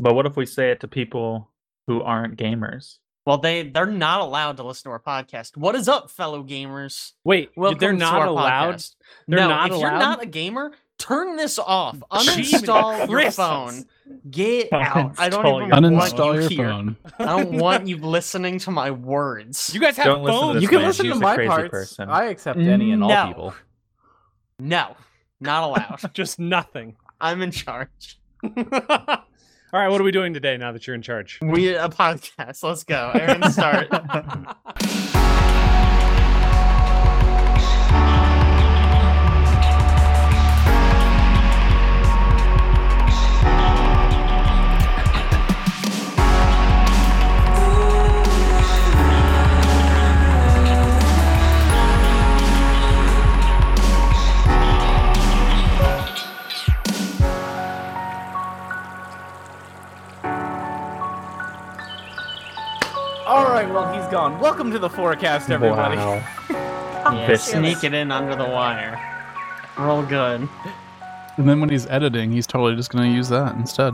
But what if we say it to people who aren't gamers? Well, they're not allowed to listen to our podcast. What is up, fellow gamers? Wait, well, they're not allowed? Podcast. They're no, not if allowed? You're not a gamer, turn this off. Uninstall your phone. Get out. I don't even uninstall your phone. I don't want you listening to my words. You guys have phones. You can listen to my parts. Person. I accept any and all people. No, not allowed. Just nothing. I'm in charge. All right, what are we doing today now that you're in charge? We a podcast. Let's go. Aaron, start. Well, he's gone. Welcome to the forecast, everybody. Wow. Yeah, sneak it in under the wire. Real good. And then when he's editing, he's totally just going to use that instead.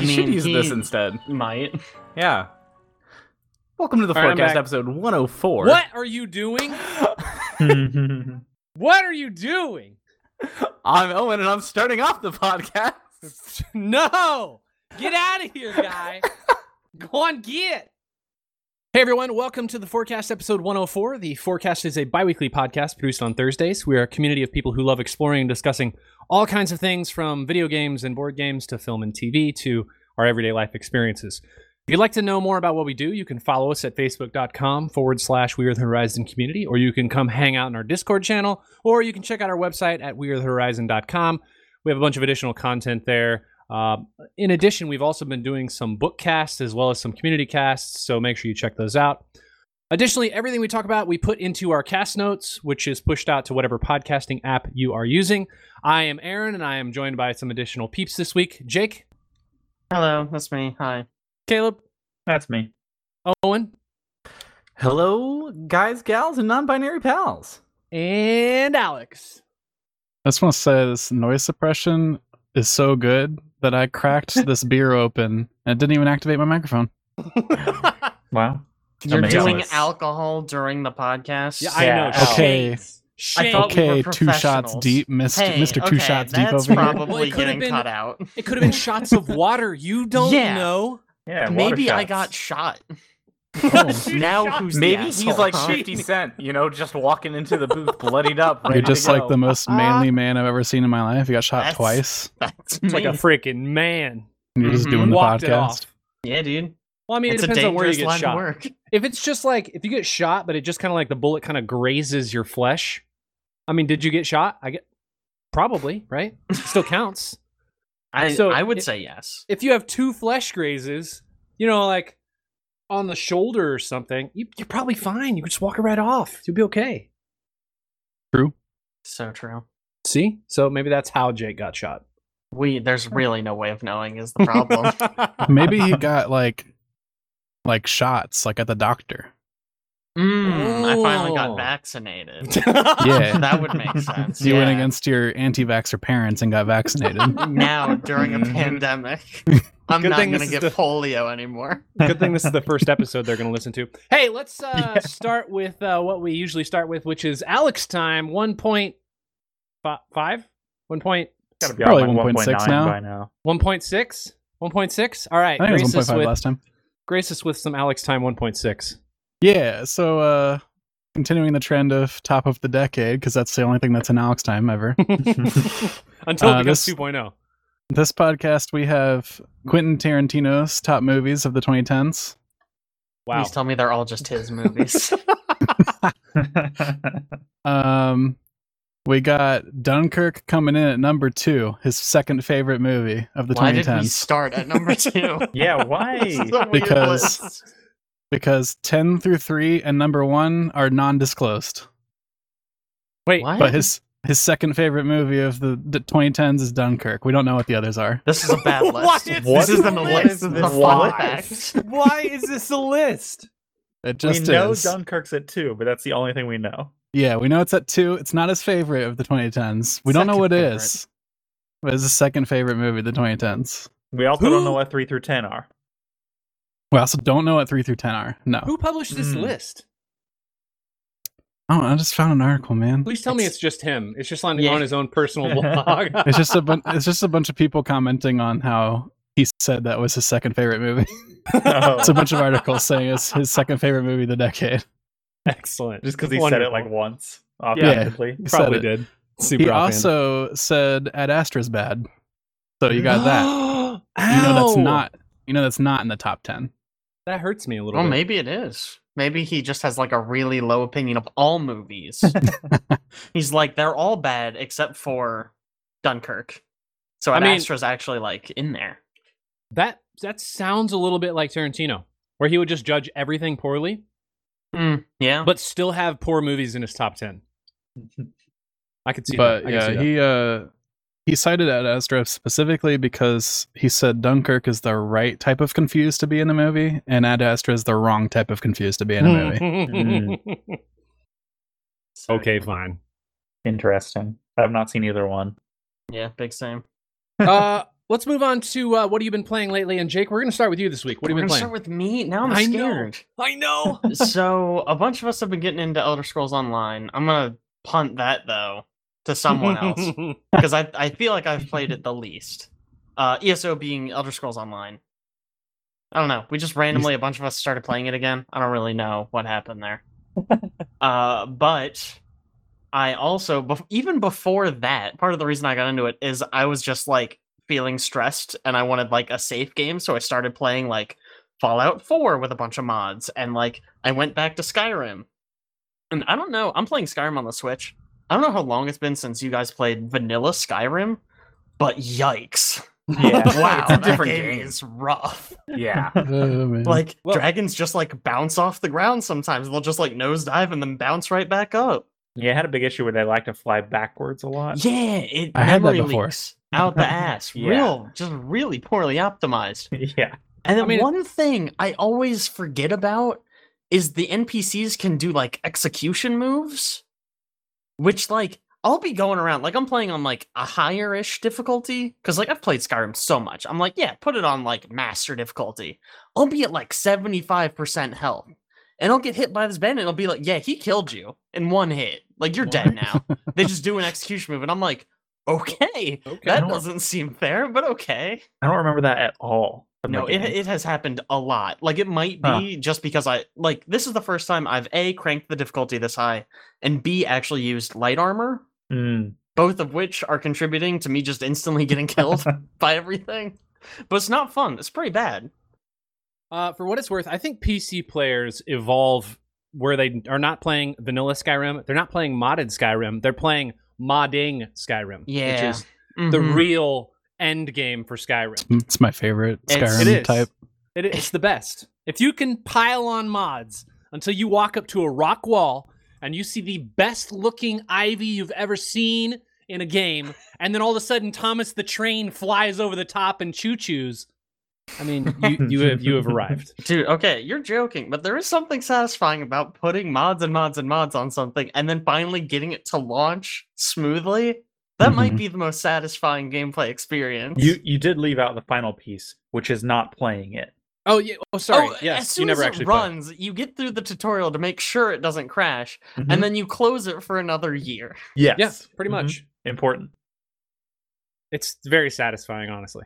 He should use this instead. Might. Yeah. Welcome to the forecast, episode 104. What are you doing? What are you doing? I'm Owen, and I'm starting off the podcast. No! Get out of here, guy. Go on, get. Hey everyone, welcome to the Forecast episode 104. The Forecast is a bi-weekly podcast produced on Thursdays. We are a community of people who love exploring and discussing all kinds of things from video games and board games to film and TV to our everyday life experiences. If you'd like to know more about what we do, you can follow us at facebook.com/ We Are The Horizon Community, or you can come hang out in our Discord channel, or you can check out our website at wearethehorizon.com. We have a bunch of additional content there. In addition, we've also been doing some book casts as well as some community casts, so make sure you check those out. Additionally, everything we talk about, we put into our cast notes, which is pushed out to whatever podcasting app you are using. I am Aaron, and I am joined by some additional peeps this week. Jake. Hello, that's me. Hi. Caleb. That's me. Owen. Hello, guys, gals, and non-binary pals. And Alex. I just want to say this noise suppression is so good that I cracked this beer open and it didn't even activate my microphone. Wow. You're amazing. Doing alcohol during the podcast? Yeah, I know. Okay. Shame. Okay, two shots deep. Mr. Two Shots Deep over here. That's probably getting cut out. It could have been shots of water. You don't know. Yeah, maybe I got shot. Oh. Now who's maybe asshole, he's like 50 Cent, you know, just walking into the booth bloodied up. You're just like the most manly man I've ever seen in my life. You got shot twice. That's like a freaking man. And you're just doing the podcast. Yeah, dude. Well, I mean, it depends on where you get shot. Work. If it's just like, if you get shot, but it just kind of like the bullet kind of grazes your flesh. I mean, did you get shot? Probably, right? It still counts. I would say yes. If you have two flesh grazes, you know, like on the shoulder or something, you're probably fine. You can just walk it right off. You'll be okay. True. So true. See? So maybe that's how Jake got shot. There's really no way of knowing is the problem. Maybe he got like shots, like at the doctor. I finally got vaccinated. Yeah. That would make sense. You went against your anti-vaxxer parents and got vaccinated. Now, during a pandemic, I'm not going to get polio anymore. Good thing this is the first episode they're going to listen to. Hey, let's start with what we usually start with, which is Alex time 1.5? 1. Probably 1.6 now. By now. 1.6? 1.6? All right. I think it was 1.5 last time. Grace us with some Alex time 1.6. Yeah, so continuing the trend of top of the decade, because that's the only thing that's in Alex time ever. Until it becomes 2.0. This podcast, we have Quentin Tarantino's top movies of the 2010s. Wow. Please tell me they're all just his movies. We got Dunkirk coming in at number 2, his second favorite movie of the 2010s. Why did we start at number 2? Yeah, why? Because 10 through 3 and number 1 are non-disclosed. Wait, what? But his second favorite movie of the 2010s is Dunkirk. We don't know what the others are. This is a bad list. Why is this a list? It just is. We know Dunkirk's at 2, but that's the only thing we know. Yeah, we know it's at 2. It's not his favorite of the 2010s. We don't know what it is. But it's his second favorite movie of the 2010s. We also don't know what 3 through 10 are. We also don't know what 3 through 10 are. No. Who published this list? Oh, I just found an article, man. Please tell me it's just him. It's just landing on his own personal blog. It's just a bunch of people commenting on how he said that was his second favorite movie. It's a bunch of articles saying it's his second favorite movie of the decade. Excellent. Just because he said it like once. Obviously. Yeah, probably did. Super also said Ad Astra's bad. So you got that. You know that's not in the top 10. That hurts me a little bit. Well, maybe it is. Maybe he just has like a really low opinion of all movies. He's like, they're all bad except for Dunkirk. So Ad Astra's actually like in there. That sounds a little bit like Tarantino, where he would just judge everything poorly. Yeah. But still have poor movies in his top 10. I could see that. But yeah, he cited Ad Astra specifically because he said Dunkirk is the right type of confused to be in a movie, and Ad Astra is the wrong type of confused to be in a movie. Okay, fine. Interesting. I have not seen either one. Yeah, big same. Let's move on to what have you been playing lately? And Jake, we're going to start with you this week. What have you been playing? We're going to start with me? Now I'm scared. I know. So a bunch of us have been getting into Elder Scrolls Online. I'm going to punt that, though, to someone else, because I feel like I've played it the least. ESO being Elder Scrolls Online. I don't know. We just randomly, a bunch of us started playing it again. I don't really know what happened there. But I also, even before that, part of the reason I got into it is I was just like feeling stressed and I wanted like a safe game. So I started playing like Fallout 4 with a bunch of mods, and like I went back to Skyrim. And I don't know. I'm playing Skyrim on the Switch. I don't know how long it's been since you guys played vanilla Skyrim, but yikes. Yeah. Wow, it's a different game is rough. Yeah. Like, dragons just, like, bounce off the ground sometimes. They'll just, like, nosedive and then bounce right back up. Yeah, I had a big issue where they like to fly backwards a lot. Yeah, I had that before. Out the ass. Yeah. Just really poorly optimized. Yeah. And then one thing I always forget about is the NPCs can do, like, execution moves. Which, like, I'll be going around, like, I'm playing on, like, a higher-ish difficulty. Because, like, I've played Skyrim so much. I'm like, yeah, put it on, like, master difficulty. I'll be at, like, 75% health. And I'll get hit by this bandit, and I'll be like, yeah, he killed you in one hit. Like, you're dead now. They just do an execution move. And I'm like, okay. That doesn't seem fair, but okay. I don't remember that at all. No, it has happened a lot. Like, it might be just because I... Like, this is the first time I've, A, cranked the difficulty this high, and B, actually used light armor, both of which are contributing to me just instantly getting killed by everything. But it's not fun. It's pretty bad. For what it's worth, I think PC players evolve where they are not playing vanilla Skyrim. They're not playing modded Skyrim. They're playing modding Skyrim, which is the real... end game for Skyrim. It's my favorite Skyrim type. It's the best. If you can pile on mods until you walk up to a rock wall and you see the best looking ivy you've ever seen in a game, and then all of a sudden Thomas the Train flies over the top and choo-choos, I mean, you have arrived. Dude, okay, you're joking, but there is something satisfying about putting mods and mods and mods on something and then finally getting it to launch smoothly. That might be the most satisfying gameplay experience. You did leave out the final piece, which is not playing it. Oh, yeah. Oh, sorry. Oh, yes, as soon you never as actually it runs, play. You get through the tutorial to make sure it doesn't crash, and then you close it for another year. Yes. Yes, pretty much. Important. It's very satisfying, honestly.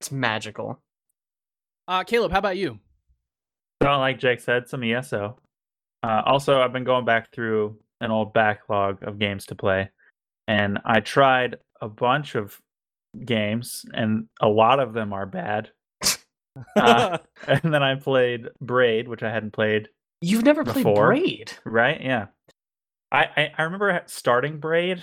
It's magical. Caleb, how about you? So, like Jake said, some ESO. Also, I've been going back through an old backlog of games to play. And I tried a bunch of games, and a lot of them are bad. And then I played Braid, which I hadn't played. You've never before, played Braid, right? Yeah. I remember starting Braid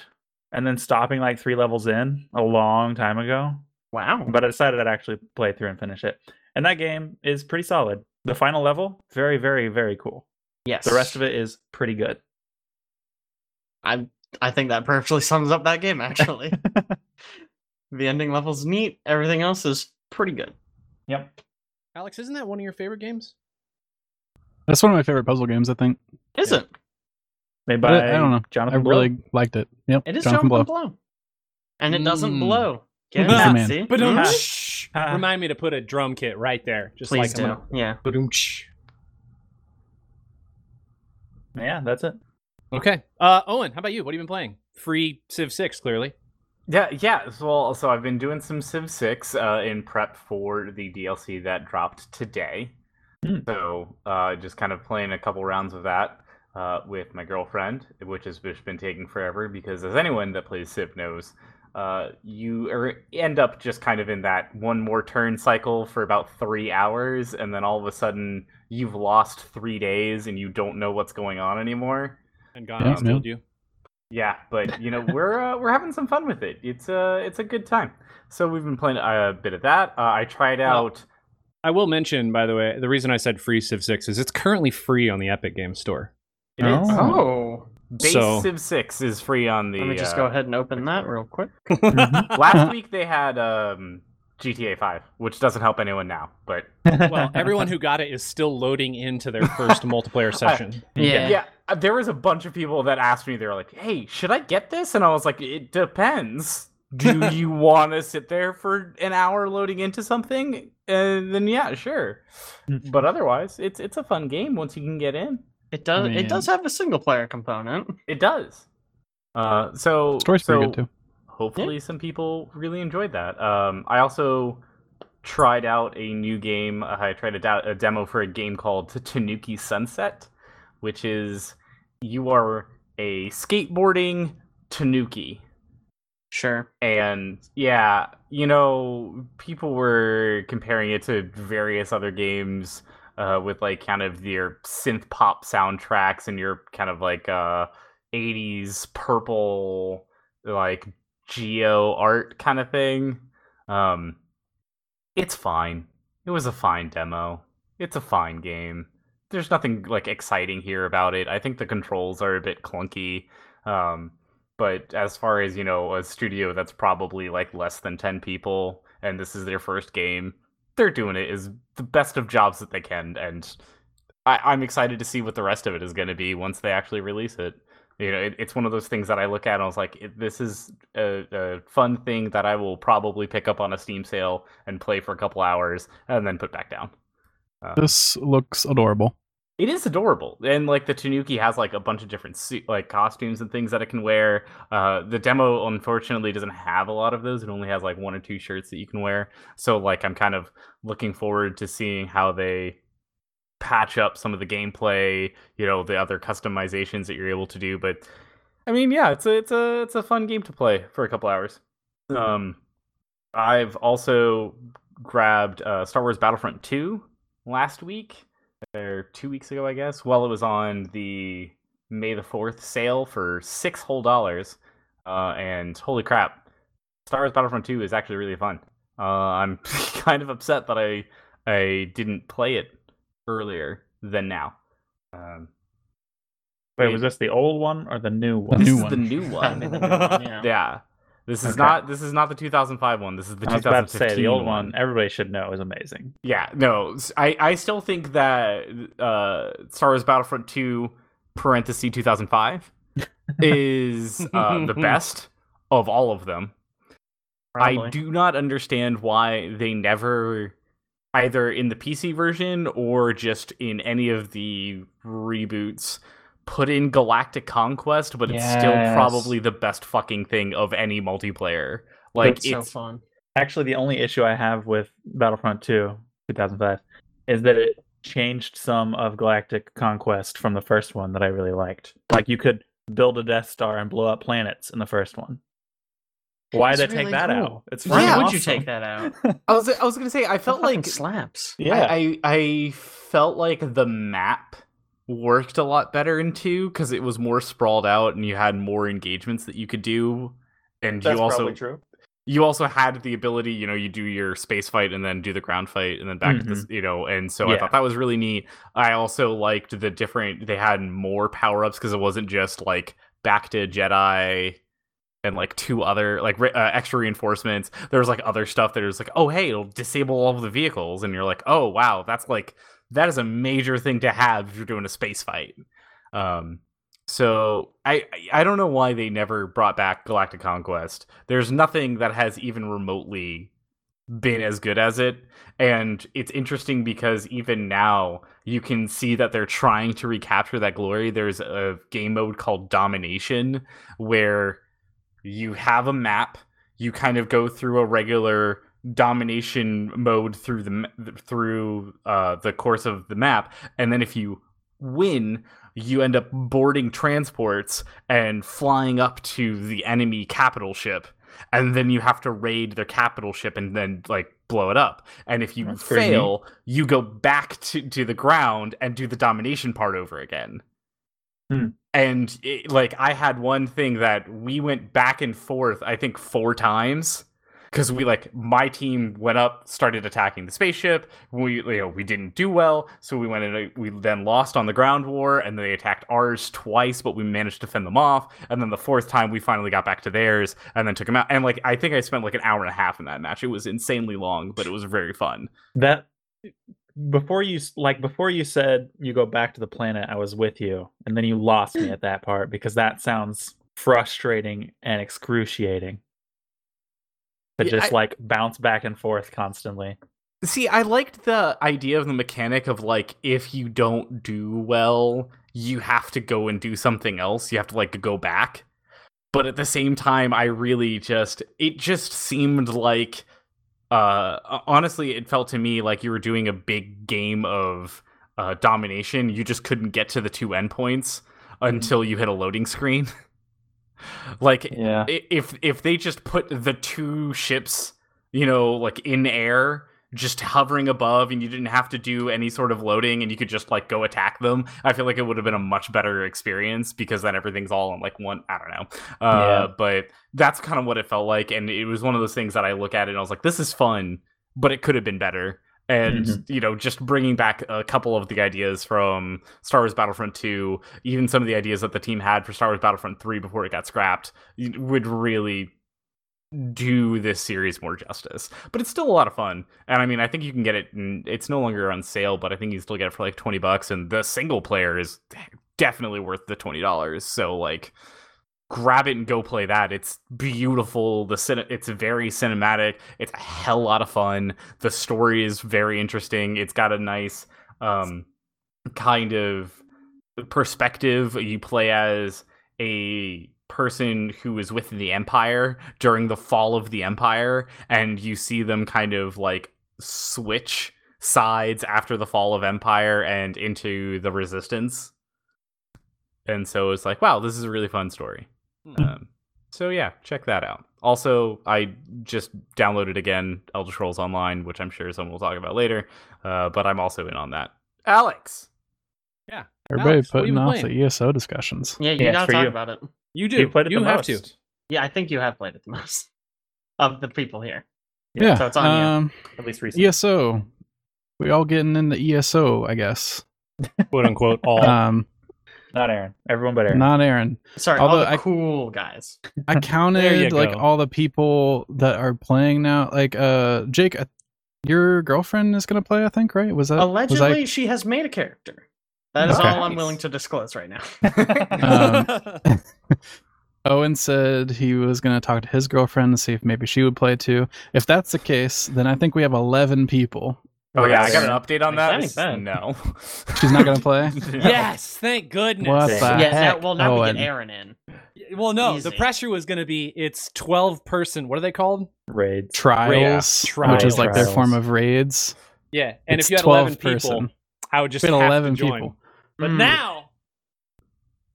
and then stopping like 3 levels in a long time ago. Wow! But I decided I'd actually play through and finish it. And that game is pretty solid. The final level, very, very, very cool. Yes. The rest of it is pretty good. I think that perfectly sums up that game, actually. The ending level's neat. Everything else is pretty good. Yep. Alex, isn't that one of your favorite games? That's one of my favorite puzzle games, I think. Is it? Made by I don't know. Jonathan Blow. I really liked it. Yep. It is Jonathan Blow. And it doesn't blow. Get it out, see? But Remind me to put a drum kit right there. Just please like do. Yeah. Yeah, that's it. Okay. Owen, how about you? What have you been playing? Free Civ 6, clearly. Yeah. Well, so I've been doing some Civ 6 in prep for the DLC that dropped today. So just kind of playing a couple rounds of that with my girlfriend, which has been taking forever because, as anyone that plays Civ knows, end up just kind of in that one more turn cycle for about 3 hours, and then all of a sudden you've lost 3 days and you don't know what's going on anymore. And God has killed you. Yeah, but you know, we're having some fun with it. It's a good time. So we've been playing a bit of that. I tried out. I will mention, by the way, the reason I said free Civ 6 is it's currently free on the Epic Game Store. It is. Oh. Civ 6 is free on the... Let me just go ahead and open that real quick. Last week they had GTA 5, which doesn't help anyone now, but... Well, everyone who got it is still loading into their first multiplayer session. Yeah, there was a bunch of people that asked me, they were like, hey, should I get this? And I was like, it depends. Do you want to sit there for an hour loading into something? And then yeah, sure. But otherwise, it's a fun game once you can get in. It does. Man. It does have a single player component. It does. So story's pretty good too. Hopefully, some people really enjoyed that. I also tried out a new game. I tried a demo for a game called Tanuki Sunset, which is you are a skateboarding tanuki. Sure. And yeah, you know, people were comparing it to various other games with like kind of your synth pop soundtracks and your kind of like 80s purple like geo art kind of thing. It's fine. It was a fine demo. It's a fine game. There's nothing like exciting here about it. I think the controls are a bit clunky. But as far as, you know, a studio that's probably like less than 10 people and this is their first game, they're doing it is the best of jobs that they can. And I'm excited to see what the rest of it is going to be once they actually release it. You know, it's one of those things that I look at and I was like, this is a fun thing that I will probably pick up on a Steam sale and play for a couple hours and then put back down. This looks adorable. It is adorable, and like the Tanuki has like a bunch of different like costumes and things that it can wear. The demo unfortunately doesn't have a lot of those; it only has like one or two shirts that you can wear. So like I'm kind of looking forward to seeing how they patch up some of the gameplay, you know, the other customizations that you're able to do. But I mean, yeah, it's a fun game to play for a couple hours. I've also grabbed Star Wars Battlefront 2 last week. Or 2 weeks ago, I guess, while it was on the May the 4th sale for $6 whole. And holy crap, Star Wars Battlefront 2 is actually really fun. I'm kind of upset that I didn't play it earlier than now. Wait, was this the old one or the new one? This is the new one. Yeah. This is not the 2005 one. This is the 2015 one. I was about to say, the old one, everybody should know, is amazing. Yeah, no, I still think that Star Wars Battlefront 2 (2005) is the best of all of them. Probably. I do not understand why they never, either in the PC version or just in any of the reboots, put in Galactic Conquest, but it's still probably the best fucking thing of any multiplayer. Like it's so fun. Actually, the only issue I have with Battlefront 2 (2005) is that it changed some of Galactic Conquest from the first one that I really liked. Like you could build a Death Star and blow up planets in the first one. Why did they take that out? It's fun. Why would you take that out? I was gonna say I felt like slaps. Yeah, I felt like the map worked a lot better in 2 because it was more sprawled out and you had more engagements that you could do, and you also had the ability, you know, you do your space fight and then do the ground fight and then back to this, you know, and so I thought that was really neat. I also liked the different, they had more power-ups because it wasn't just like back to Jedi and like two other like extra reinforcements. There was like other stuff that was like, oh hey, it'll disable all of the vehicles, and you're like, oh wow, that's like, that is a major thing to have if you're doing a space fight. So I don't know why they never brought back Galactic Conquest. There's nothing that has even remotely been as good as it. And it's interesting because even now you can see that they're trying to recapture that glory. There's a game mode called Domination where you have a map, you kind of go through a regular domination mode through the course of the map, and then if you win, you end up boarding transports and flying up to the enemy capital ship, and then you have to raid their capital ship and then like blow it up. And if you fail, you go back to the ground and do the domination part over again. And I had one thing that we went back and forth, I think 4 times. Because my team went up, started attacking the spaceship. We didn't do well, so we went in. We then lost on the ground war, and they attacked ours twice, but we managed to fend them off. And then the 4th time, we finally got back to theirs, and then took them out. And I think I spent an hour and a half in that match. It was insanely long, but it was very fun. That before you said you go back to the planet, I was with you, and then you lost me at that part because that sounds frustrating and excruciating. Just bounce back and forth constantly. See, I liked the idea of the mechanic of if you don't do well, you have to go and do something else. You have to go back. But at the same time, I really it seemed like, honestly, it felt to me like you were doing a big game of domination. You just couldn't get to the 2 endpoints until you hit a loading screen. If they just put the 2 ships, in air, just hovering above, and you didn't have to do any sort of loading, and you could just go attack them, I feel like it would have been a much better experience because then everything's all on one. I don't know, but that's kind of what it felt like, and it was one of those things that I look at it and I was like, this is fun, but it could have been better. And, just bringing back a couple of the ideas from Star Wars Battlefront 2, even some of the ideas that the team had for Star Wars Battlefront 3 before it got scrapped, would really do this series more justice. But it's still a lot of fun. And, I mean, I think you can get it. It's no longer on sale, but I think you still get it for, $20. And the single player is definitely worth the $20. So, grab it and go play that. It's beautiful. It's very cinematic. It's a hell lot of fun. The story is very interesting. It's got a nice kind of perspective. You play as a person who is with the Empire during the fall of the Empire, and you see them kind of switch sides after the fall of Empire and into the Resistance. And so it's wow, this is a really fun story. So yeah, check that out. Also, I just downloaded again Elder Scrolls Online, which I'm sure someone will talk about later. But I'm also in on that. Alex! Yeah. Everybody putting off the ESO discussions. Yeah, you're not talking about it. You do. You played it the most. You have to. Yeah, I think you have played it the most of the people here. Yeah. So it's on you, at least recently. ESO. We all getting into ESO, I guess. Quote unquote, all. Not Aaron. Everyone but Aaron. Not Aaron. Sorry, although all the cool guys. I counted all the people that are playing now. Jake, your girlfriend is going to play, I think, right? Was that allegedly? She has made a character. That is all I'm willing to disclose right now. Owen said he was going to talk to his girlfriend and see if maybe she would play too. If that's the case, then I think we have 11 people. Oh yeah, I got an update on that. No, she's not gonna play. Yes, thank goodness. What the heck? Now we get Aaron in. Well, no, easy. The pressure was gonna be it's 12-person. What are they called? Raid trials, which is their form of raids. Yeah, and it's if you had 11 people, I would just have 11 to join. People. But now,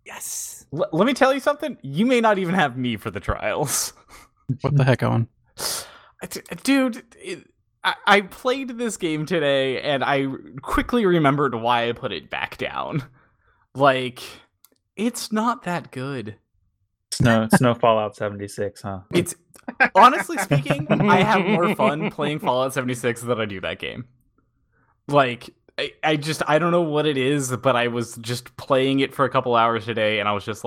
yes. Let me tell you something. You may not even have me for the trials. What the heck, Owen? Dude. I played this game today, and I quickly remembered why I put it back down. It's not that good. It's no Fallout 76, huh? It's honestly speaking, I have more fun playing Fallout 76 than I do that game. I don't know what it is, but I was just playing it for a couple hours today, and I was just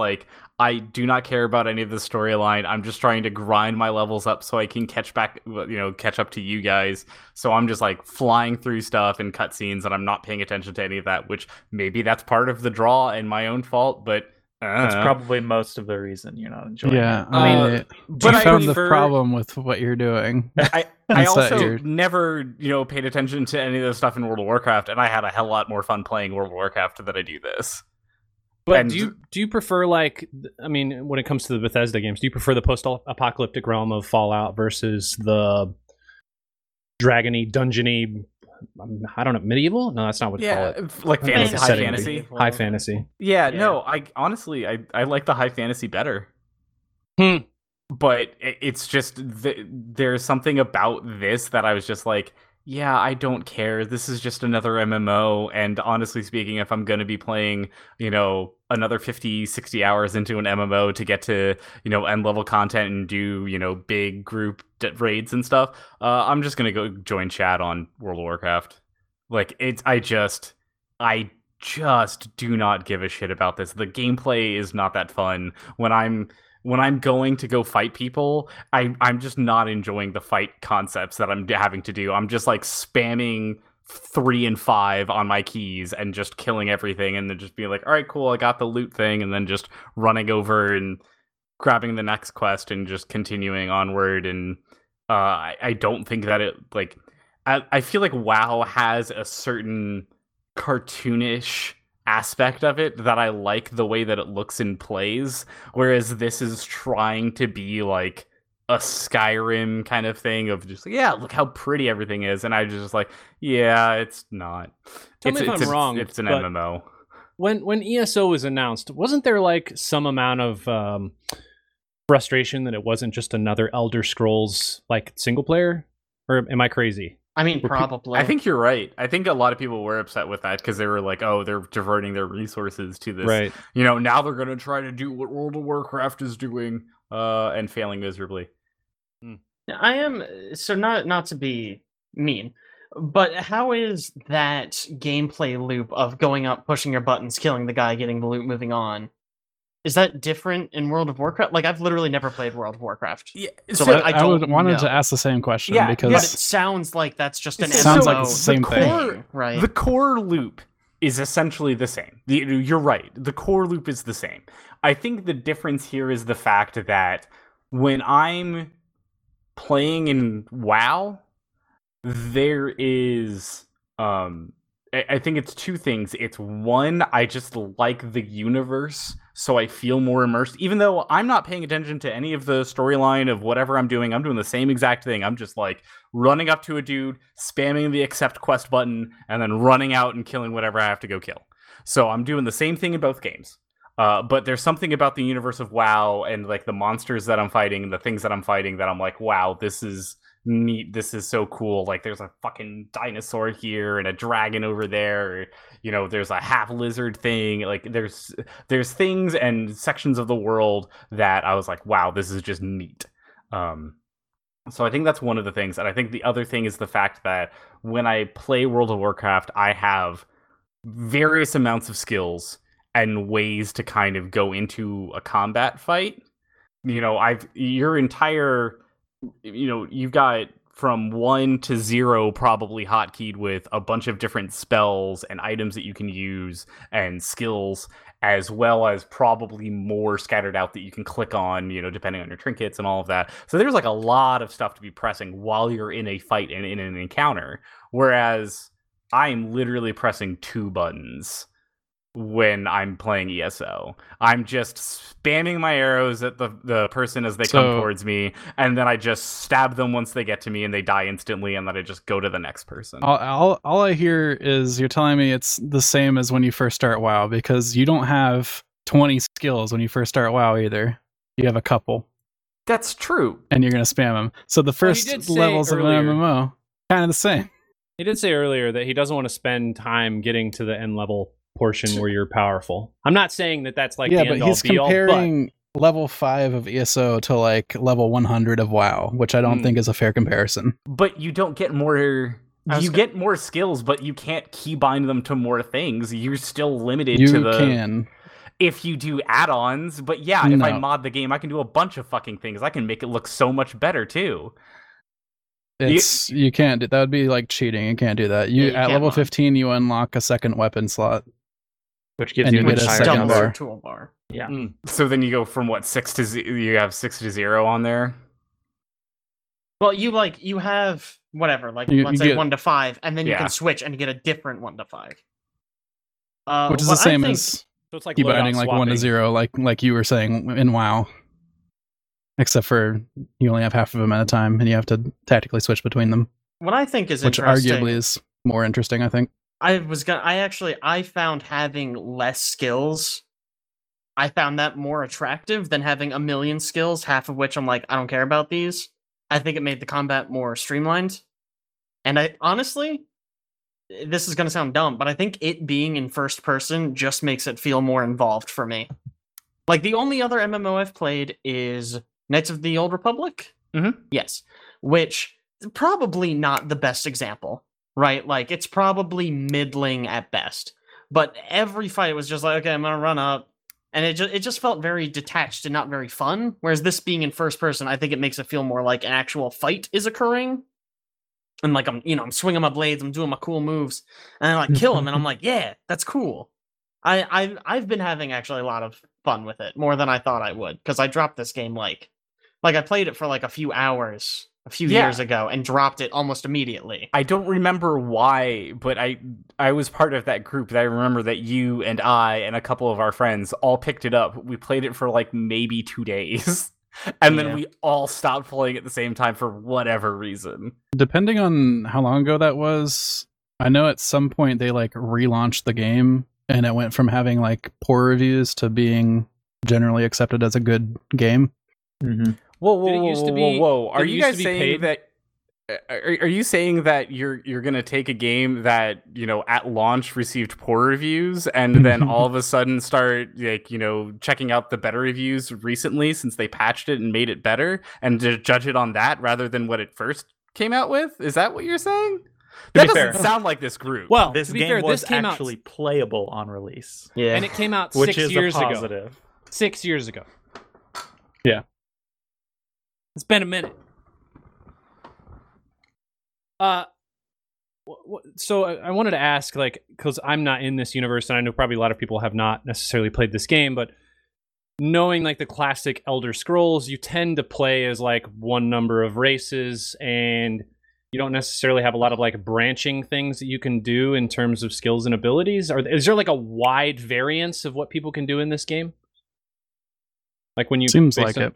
I do not care about any of the storyline. I'm just trying to grind my levels up so I can catch up to you guys. So I'm just flying through stuff and cutscenes, and I'm not paying attention to any of that, which maybe that's part of the draw and my own fault, but That's probably most of the reason you're not enjoying it. I mean, but I found the problem with what you're doing. I also never, paid attention to any of the stuff in World of Warcraft, and I had a hell lot more fun playing World of Warcraft than I do this. But and do you prefer, like, I mean, when it comes to the Bethesda games, do you prefer the post-apocalyptic realm of Fallout versus the dragony, dungeony, I don't know, medieval? No, that's not what you call it. Like fantasy, high fantasy. High fantasy. Yeah, no, I honestly, I like the high fantasy better. But it's just, there's something about this that I was just like, yeah, I don't care. This is just another MMO. And honestly speaking, if I'm going to be playing, another 50, 60 hours into an MMO to get to, end level content and do, big group raids and stuff, I'm just going to go join chat on World of Warcraft. Like, I just do not give a shit about this. The gameplay is not that fun. When I'm going to go fight people, I'm just not enjoying the fight concepts that I'm having to do. I'm just like spamming 3 and 5 on my keys and just killing everything and then just being like, all right, cool, I got the loot thing, and then just running over and grabbing the next quest and just continuing onward. And I don't think that it, like, I feel like WoW has a certain cartoonish aspect of it that I like the way that it looks and plays, whereas this is trying to be like a Skyrim kind of thing of just like, yeah, look how pretty everything is, and I just like, yeah, it's not. Tell me if I'm wrong. It's an MMO. When ESO was announced, wasn't there like some amount of frustration that it wasn't just another Elder Scrolls like single player? Or am I crazy? I mean, probably. I think you're right. I think a lot of people were upset with that because they were like, oh, they're diverting their resources to this. Right. Now they're going to try to do what World of Warcraft is doing and failing miserably. I am. So not to be mean, but how is that gameplay loop of going up, pushing your buttons, killing the guy, getting the loot, moving on? Is that different in World of Warcraft? Like, I've literally never played World of Warcraft. Yeah, so I wanted to ask the same question because but it sounds like that's just an MMO. Sounds like the same thing, right? The core loop is essentially the same. You're right. The core loop is the same. I think the difference here is the fact that when I'm playing in WoW, there is I think it's two things. It's one, I just like the universe, so I feel more immersed. Even though I'm not paying attention to any of the storyline of whatever I'm doing the same exact thing. I'm just like running up to a dude, spamming the accept quest button, and then running out and killing whatever I have to go kill. So I'm doing the same thing in both games. But there's something about the universe of WoW and like the monsters that I'm fighting and the things that I'm fighting that I'm like, wow, this is neat, this is so cool. Like, there's a fucking dinosaur here and a dragon over there, there's a half lizard thing. Like, there's things and sections of the world that I was like, wow, this is just neat. So I think that's one of the things. And I think the other thing is the fact that when I play World of Warcraft, I have various amounts of skills and ways to kind of go into a combat fight. You've got from 1 to 0 probably hotkeyed with a bunch of different spells and items that you can use and skills, as well as probably more scattered out that you can click on, depending on your trinkets and all of that. So there's like a lot of stuff to be pressing while you're in a fight and in an encounter. Whereas I'm literally pressing 2 buttons when I'm playing ESO. I'm just spamming my arrows at the person as they come towards me, and then I just stab them once they get to me and they die instantly, and then I just go to the next person. All I hear is you're telling me it's the same as when you first start WoW, because you don't have 20 skills when you first start WoW either. You have a couple. That's true. And you're going to spam them. So the first levels of an MMO, kind of the same. He did say earlier that he doesn't want to spend time getting to the end level portion where you're powerful. I'm not saying that that's like the end all be all. Yeah, but he's comparing level 5 of ESO to like level 100 of WoW, which I don't think is a fair comparison. But you don't get more. You get more skills, but you can't keybind them to more things. You're still limited to the. You can. If you do add-ons, but if I mod the game, I can do a bunch of fucking things. I can make it look so much better too. You can't. That would be like cheating. You can't do that. You at level 15, you unlock a second weapon slot. Which gives you a second bar. Yeah. Mm. So then you go from what, 6 to 0 on there? Well, you have whatever, let's say 1 to 5, and then you can switch and get a different 1 to 5. Which is the same as keep adding 1 to 0, like you were saying in WoW. Except for you only have half of them at a time, and you have to tactically switch between them. What I think is interesting, which arguably is more interesting, I think. I found having less skills, I found that more attractive than having 1 million skills, half of which I'm like, I don't care about these. I think it made the combat more streamlined. And I honestly, this is going to sound dumb, but I think it being in first person just makes it feel more involved for me. Like, the only other MMO I've played is Knights of the Old Republic. Mm-hmm. Yes. Which, probably not the best example, right? Like, it's probably middling at best. But every fight was just like, okay, I'm going to run up. And it just felt very detached and not very fun. Whereas this being in first person, I think it makes it feel more like an actual fight is occurring. And like, I'm swinging my blades, I'm doing my cool moves, and I like kill him, and I'm like, yeah, that's cool. I've been having actually a lot of fun with it, more than I thought I would, because I dropped this game like I played it for like a few years ago and dropped it almost immediately. I don't remember why, but I was part of that group that I remember that you and I and a couple of our friends all picked it up. We played it for like maybe 2 days and then we all stopped playing at the same time for whatever reason. Depending on how long ago that was, I know at some point they like relaunched the game and it went from having like poor reviews to being generally accepted as a good game. Mm-hmm. Whoa! Are you guys saying that? Are you saying that you're gonna take a game that at launch received poor reviews and then all of a sudden start checking out the better reviews recently since they patched it and made it better and just judge it on that rather than what it first came out with? Is that what you're saying? That doesn't sound like this group. Well, this game was actually playable on release. Yeah, and it came out 6 years ago. 6 years ago. Yeah. It's been a minute. So I wanted to ask, because I'm not in this universe, and I know probably a lot of people have not necessarily played this game, but knowing the classic Elder Scrolls, you tend to play as one number of races, and you don't necessarily have a lot of branching things that you can do in terms of skills and abilities. Is there a wide variance of what people can do in this game? Seems like it.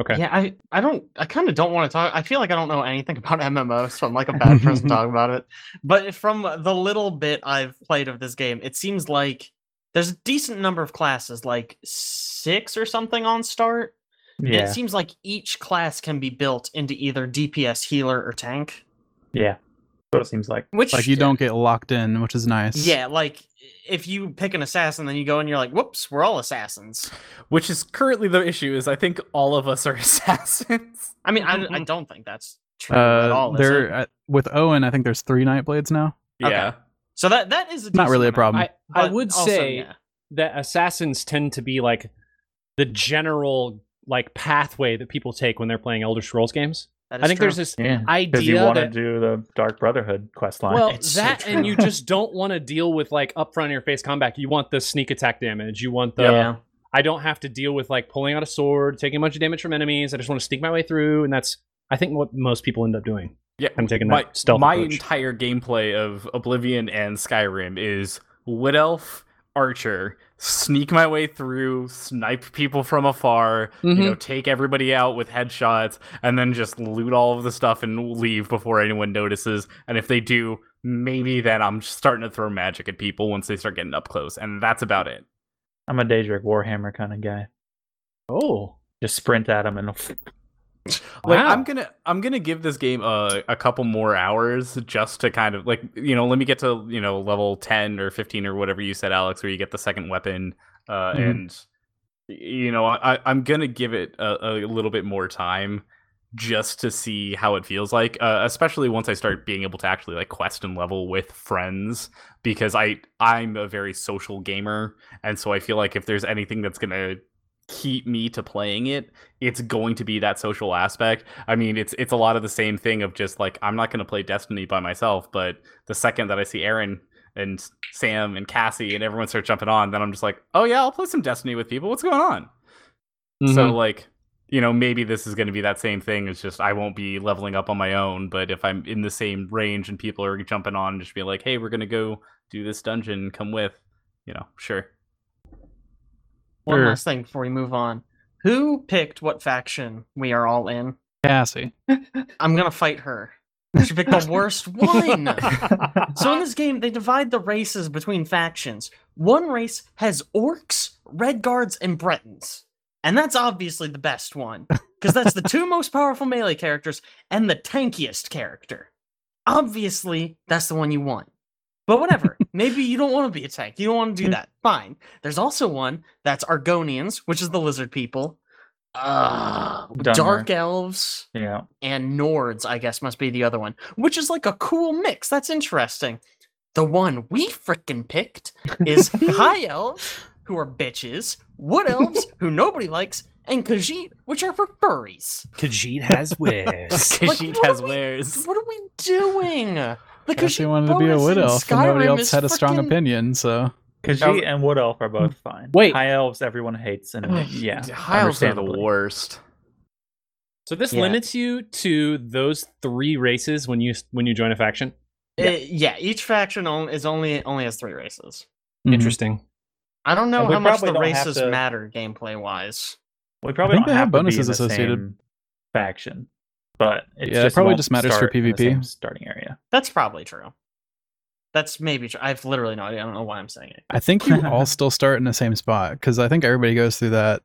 Okay. Yeah, I kind of don't want to talk. I feel like I don't know anything about MMOs, so I'm a bad person to talk about it. But from the little bit I've played of this game, it seems like there's a decent number of classes, 6 or something on start. Yeah. It seems like each class can be built into either DPS, healer, or tank. Yeah. What it seems like. Which, you don't get locked in, which is nice. Yeah, if you pick an assassin, then you go and you're like, whoops, we're all assassins. Which is currently the issue, is I think all of us are assassins. I mean, I don't think that's true at all, is it? With Owen, I think there's 3 Nightblades now. Yeah. Okay. So that is not really a problem. I would say that assassins tend to be the general pathway that people take when they're playing Elder Scrolls games. I think there's this idea that... 'Cause you want to do the Dark Brotherhood questline. Well, and you just don't want to deal with up front in your face combat. You want the sneak attack damage. You want the... Yeah. I don't have to deal with pulling out a sword, taking a bunch of damage from enemies. I just want to sneak my way through. And that's, I think, what most people end up doing. Yeah, I'm taking that stealth approach. My entire gameplay of Oblivion and Skyrim is Wood Elf, Archer... sneak my way through, snipe people from afar, take everybody out with headshots, and then just loot all of the stuff and leave before anyone notices. And if they do, maybe then I'm starting to throw magic at people once they start getting up close. And that's about it. I'm a Daedric Warhammer kind of guy. Oh. Just sprint at them and... Wow. I'm gonna give this game a couple more hours just to kind of let me get to level 10 or 15 or whatever you said, Alex, where you get the second weapon, and I'm gonna give it a little bit more time just to see how it feels like, especially once I start being able to actually quest and level with friends, because I'm a very social gamer, and so I feel like if there's anything that's gonna keep me to playing it, it's going to be that social aspect. I mean, it's a lot of the same thing of just I'm not going to play Destiny by myself, but the second that I see Aaron and Sam and Cassie and everyone starts jumping on, then I'm just like, oh yeah, I'll play some Destiny with people. What's going on? Mm-hmm. So like, you know, maybe this is going to be that same thing. It's just I won't be leveling up on my own, but if I'm in the same range and people are jumping on and just be like, hey, we're going to go do this dungeon, come with, you know, sure. One last thing before we move on. Who picked what faction we are all in? Cassie. I'm going to fight her. She picked the worst one. So in this game, they divide the races between factions. One race has orcs, red guards, and Bretons. And that's obviously the best one, because that's the two most powerful melee characters and the tankiest character. Obviously, that's the one you want. But whatever, maybe you don't want to be a tank. You don't want to do that. Fine. There's also one that's Argonians, which is the lizard people. Dark elves, yeah, and Nords, I guess, must be the other one, which is like a cool mix. That's interesting. The one we frickin' picked is high elves, who are bitches, wood elves, who nobody likes, and Khajiit, which are for furries. Khajiit has wares. Khajiit has wares. What are we doing? The Khajiit wanted to be a wood elf, and nobody else had a strong opinion, so... Khajiit and wood elf are both fine. Wait. High elves, everyone hates, and yeah, high elves are the worst. So this limits you to those three races when you join a faction? Yeah, each faction only has three races. Mm-hmm. Interesting. I don't know how much the races matter gameplay-wise. We probably don't have bonuses associated faction, but it probably just matters for PvP starting area. That's probably true. That's maybe true. I have literally no idea. I don't know why I'm saying it. I think you all still start in the same spot because I think everybody goes through that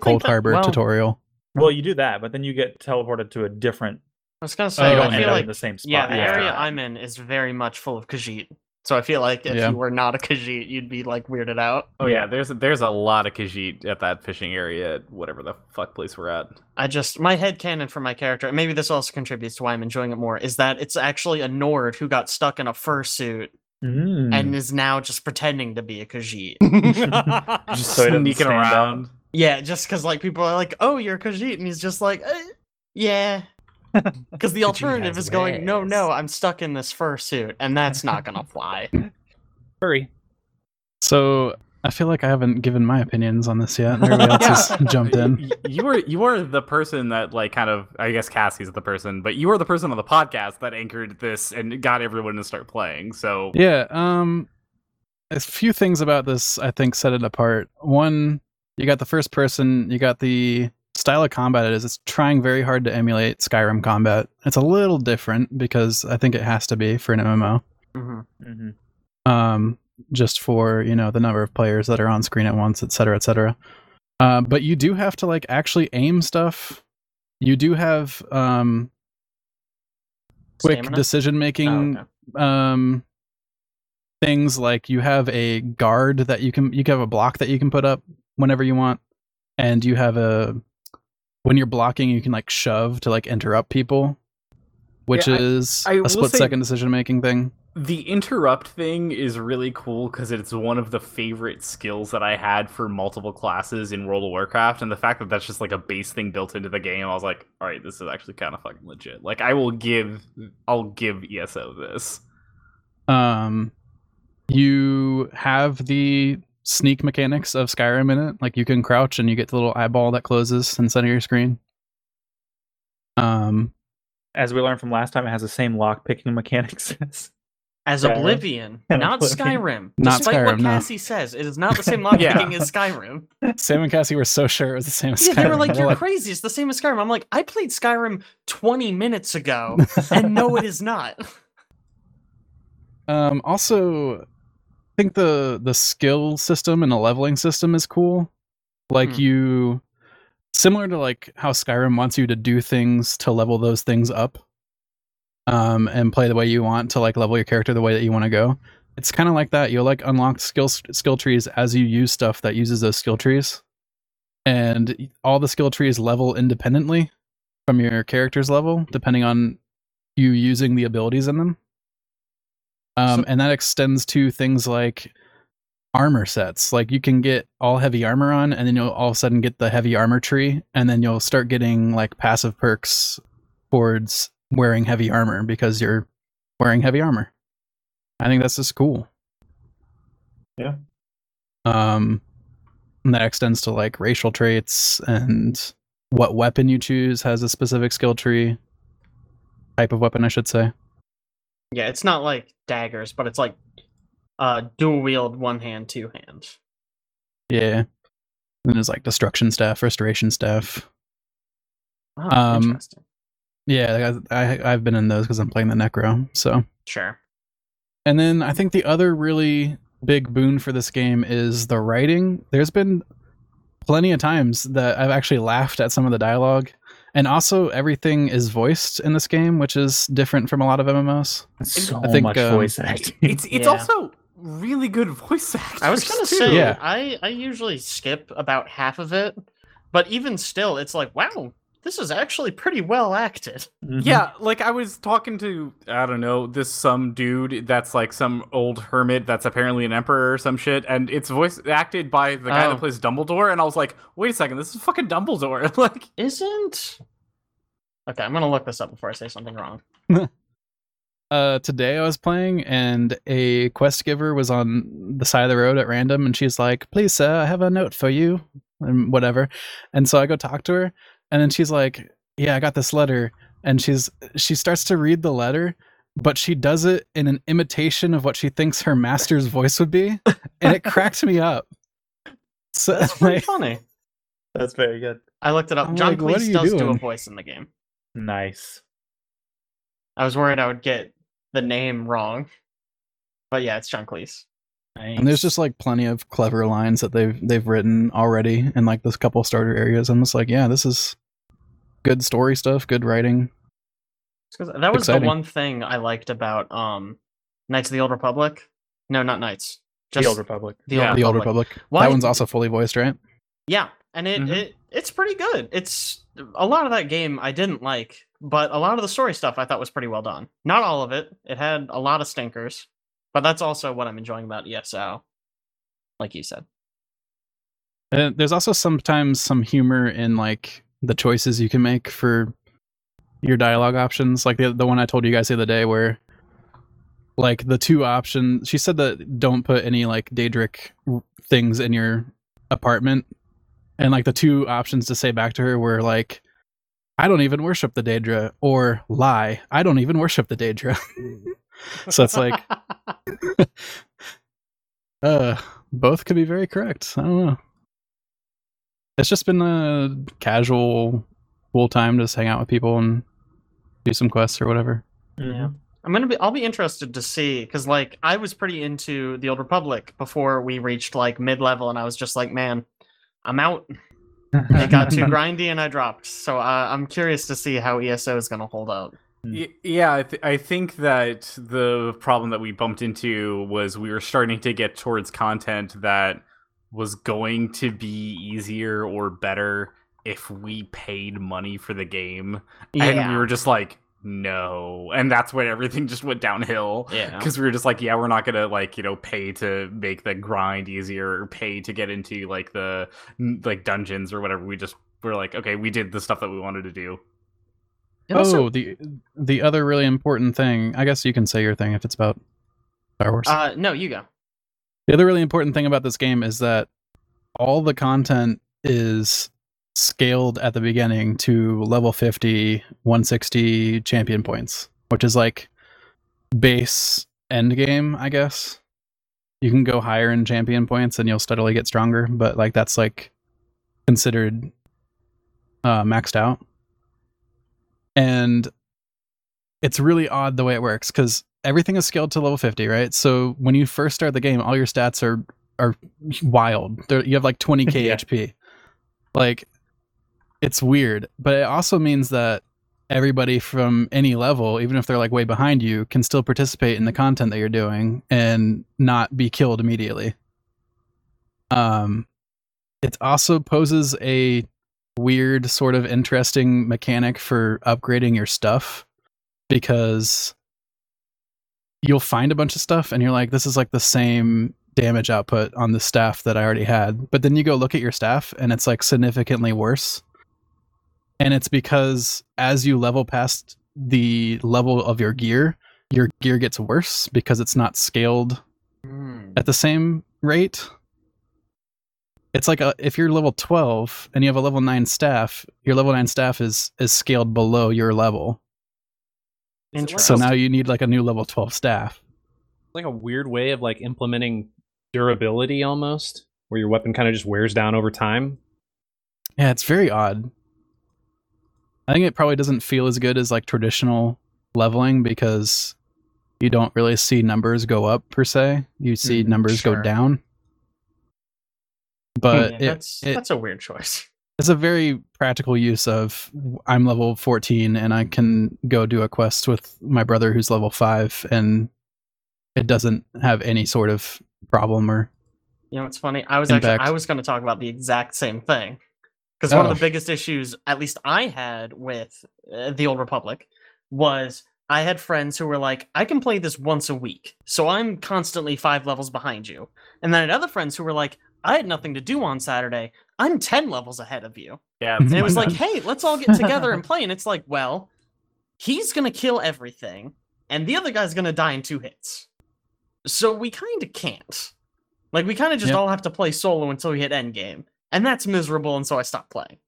Cold Harbor tutorial. Well, you do that, but then you get teleported to a different. I was gonna say, I feel like the same spot. Yeah, the area I'm in is very much full of Khajiit. So I feel like if you were not a Khajiit, you'd be like weirded out. Oh yeah, there's a lot of Khajiit at that fishing area, at whatever the fuck place we're at. My headcanon for my character, and maybe this also contributes to why I'm enjoying it more, is that it's actually a Nord who got stuck in a fursuit and is now just pretending to be a Khajiit. Just sneaking around. Yeah, just because like people are like, oh, you're a Khajiit, and he's just like, yeah. Because the alternative is going, no, I'm stuck in this fursuit, and that's not going to fly. Hurry. So, I feel like I haven't given my opinions on this yet. Everybody else has jumped in. You were the person that, like, kind of, I guess Cassie's the person, but you were the person on the podcast that anchored this and got everyone to start playing, so... Yeah, a few things about this, I think, set it apart. One, you got the first person, you got the... style of combat it's trying very hard to emulate Skyrim combat. It's a little different because I think it has to be for an MMO. Mm-hmm. Mm-hmm. Just for, you know, the number of players that are on screen at once, etc., etc. But you do have to like actually aim stuff. You do have quick decision making things, like you have a guard that you can have a block that you can put up whenever you want, and you have a when you're blocking, you can like shove to like interrupt people, which is a split-second decision-making thing. The interrupt thing is really cool because it's one of the favorite skills that I had for multiple classes in World of Warcraft, and the fact that that's just like a base thing built into the game, I was like, all right, this is actually kind of fucking legit. Like, I'll give ESO this. You have the sneak mechanics of Skyrim in it, like you can crouch and you get the little eyeball that closes in the center of your screen. As we learned from last time, it has the same lock picking mechanics as Oblivion, not Skyrim. Despite what Cassie says, it is not the same lock picking as Skyrim. Sam and Cassie were so sure it was the same as Skyrim. They were like, you're crazy, it's the same as Skyrim. I'm like, I played Skyrim 20 minutes ago, and no, it is not. Also, I think the skill system and the leveling system is cool. Like you, similar to like how Skyrim wants you to do things to level those things up, and play the way you want to, like level your character the way that you want to go. It's kind of like that. You'll like unlock skill trees as you use stuff that uses those skill trees, and all the skill trees level independently from your character's level, depending on you using the abilities in them. And that extends to things like armor sets. Like you can get all heavy armor on, and then you'll all of a sudden get the heavy armor tree, and then you'll start getting like passive perks towards wearing heavy armor because you're wearing heavy armor. I think that's just cool. Yeah. And that extends to like racial traits and what weapon you choose has a specific skill tree. Type of weapon, I should say. Yeah, it's not like daggers, but it's like dual wield, one hand, two hands. Yeah. And there's like destruction staff, restoration staff. Oh, interesting. Yeah, I've been in those because I'm playing the Necro, so. Sure. And then I think the other really big boon for this game is the writing. There's been plenty of times that I've actually laughed at some of the dialogue. And also, everything is voiced in this game, which is different from a lot of MMOs. So I think voice acting. It's also really good voice acting. I was going to say, yeah. I usually skip about half of it, but even still, it's like, wow, this is actually pretty well acted. Mm-hmm. Yeah, like I was talking to, I don't know, some dude that's like some old hermit that's apparently an emperor or some shit, and it's voice acted by the guy that plays Dumbledore, and I was like, wait a second, this is fucking Dumbledore. Like, isn't... Okay, I'm gonna look this up before I say something wrong. Today I was playing, and a quest giver was on the side of the road at random, and she's like, please, sir, I have a note for you, and whatever. And so I go talk to her, and then she's like, yeah, I got this letter. And she starts to read the letter, but she does it in an imitation of what she thinks her master's voice would be. And it cracked me up. So, that's pretty funny. That's very good. I looked it up. John Cleese does do a voice in the game. Nice. I was worried I would get the name wrong. But yeah, it's John Cleese. Nice. And there's just like plenty of clever lines that they've written already in like this couple starter areas. I'm just like, yeah, this is good story stuff, good writing. That was exciting. The one thing I liked about Knights of the Old Republic. No, not Knights. Just the Old Republic. The Old Republic. That one's also fully voiced, right? Yeah, and it's pretty good. It's a lot of that game I didn't like, but a lot of the story stuff I thought was pretty well done. Not all of it. It had a lot of stinkers. But that's also what I'm enjoying about ESO, like you said. And there's also sometimes some humor in like the choices you can make for your dialogue options. Like the one I told you guys the other day where like the two options, she said that don't put any like Daedric things in your apartment. And like the two options to say back to her were like, I don't even worship the Daedra, or lie, I don't even worship the Daedra. So it's like, both could be very correct. I don't know. It's just been a casual, cool time to just hang out with people and do some quests or whatever. Yeah, I'll be interested to see, because like I was pretty into the Old Republic before we reached like mid-level, and I was just like, man, I'm out. It got too grindy, and I dropped. So I'm curious to see how ESO is going to hold out. Yeah, I think that the problem that we bumped into was we were starting to get towards content that was going to be easier or better if we paid money for the game. Yeah. And we were just like, no. And that's when everything just went downhill. Yeah. Because we were just like, yeah, we're not going to like, you know, pay to make the grind easier or pay to get into like the like dungeons or whatever. We're like, okay, we did the stuff that we wanted to do. Also, the other really important thing, I guess you can say your thing if it's about Star Wars. No, you go. The other really important thing about this game is that all the content is scaled at the beginning to level 50, 160 champion points, which is like base end game, I guess. You can go higher in champion points and you'll steadily get stronger, but like that's like considered maxed out. And it's really odd the way it works, because everything is scaled to level 50, right? So when you first start the game, all your stats are wild. You have like 20k yeah. HP. Like, it's weird. But it also means that everybody from any level, even if they're like way behind you, can still participate in the content that you're doing and not be killed immediately. It also poses a weird sort of interesting mechanic for upgrading your stuff, because you'll find a bunch of stuff and you're like, this is like the same damage output on the staff that I already had, but then you go look at your staff and it's like significantly worse. And it's because as you level past the level of your gear, your gear gets worse because it's not scaled at the same rate. It's like if you're level 12 and you have a level 9 staff, your level 9 staff is scaled below your level. So now you need like a new level 12 staff. Like a weird way of like implementing durability almost, where your weapon kind of just wears down over time. Yeah, it's very odd. I think it probably doesn't feel as good as like traditional leveling because you don't really see numbers go up per se. You see numbers go down. But that's a weird choice. It's a very practical use of I'm level 14 and I can go do a quest with my brother who's level 5 and it doesn't have any sort of problem or it's funny. I was going to talk about the exact same thing because one of the biggest issues at least I had with the Old Republic was I had friends who were like, I can play this once a week, so I'm constantly 5 levels behind you. And then I had other friends who were like, I had nothing to do on Saturday. I'm 10 levels ahead of you. Yeah. And it was like, hey, let's all get together and play. And it's like, well, he's going to kill everything, and the other guy's going to die in 2 hits. So we kind of can't. Like, we kind of just all have to play solo until we hit endgame. And that's miserable, and so I stopped playing.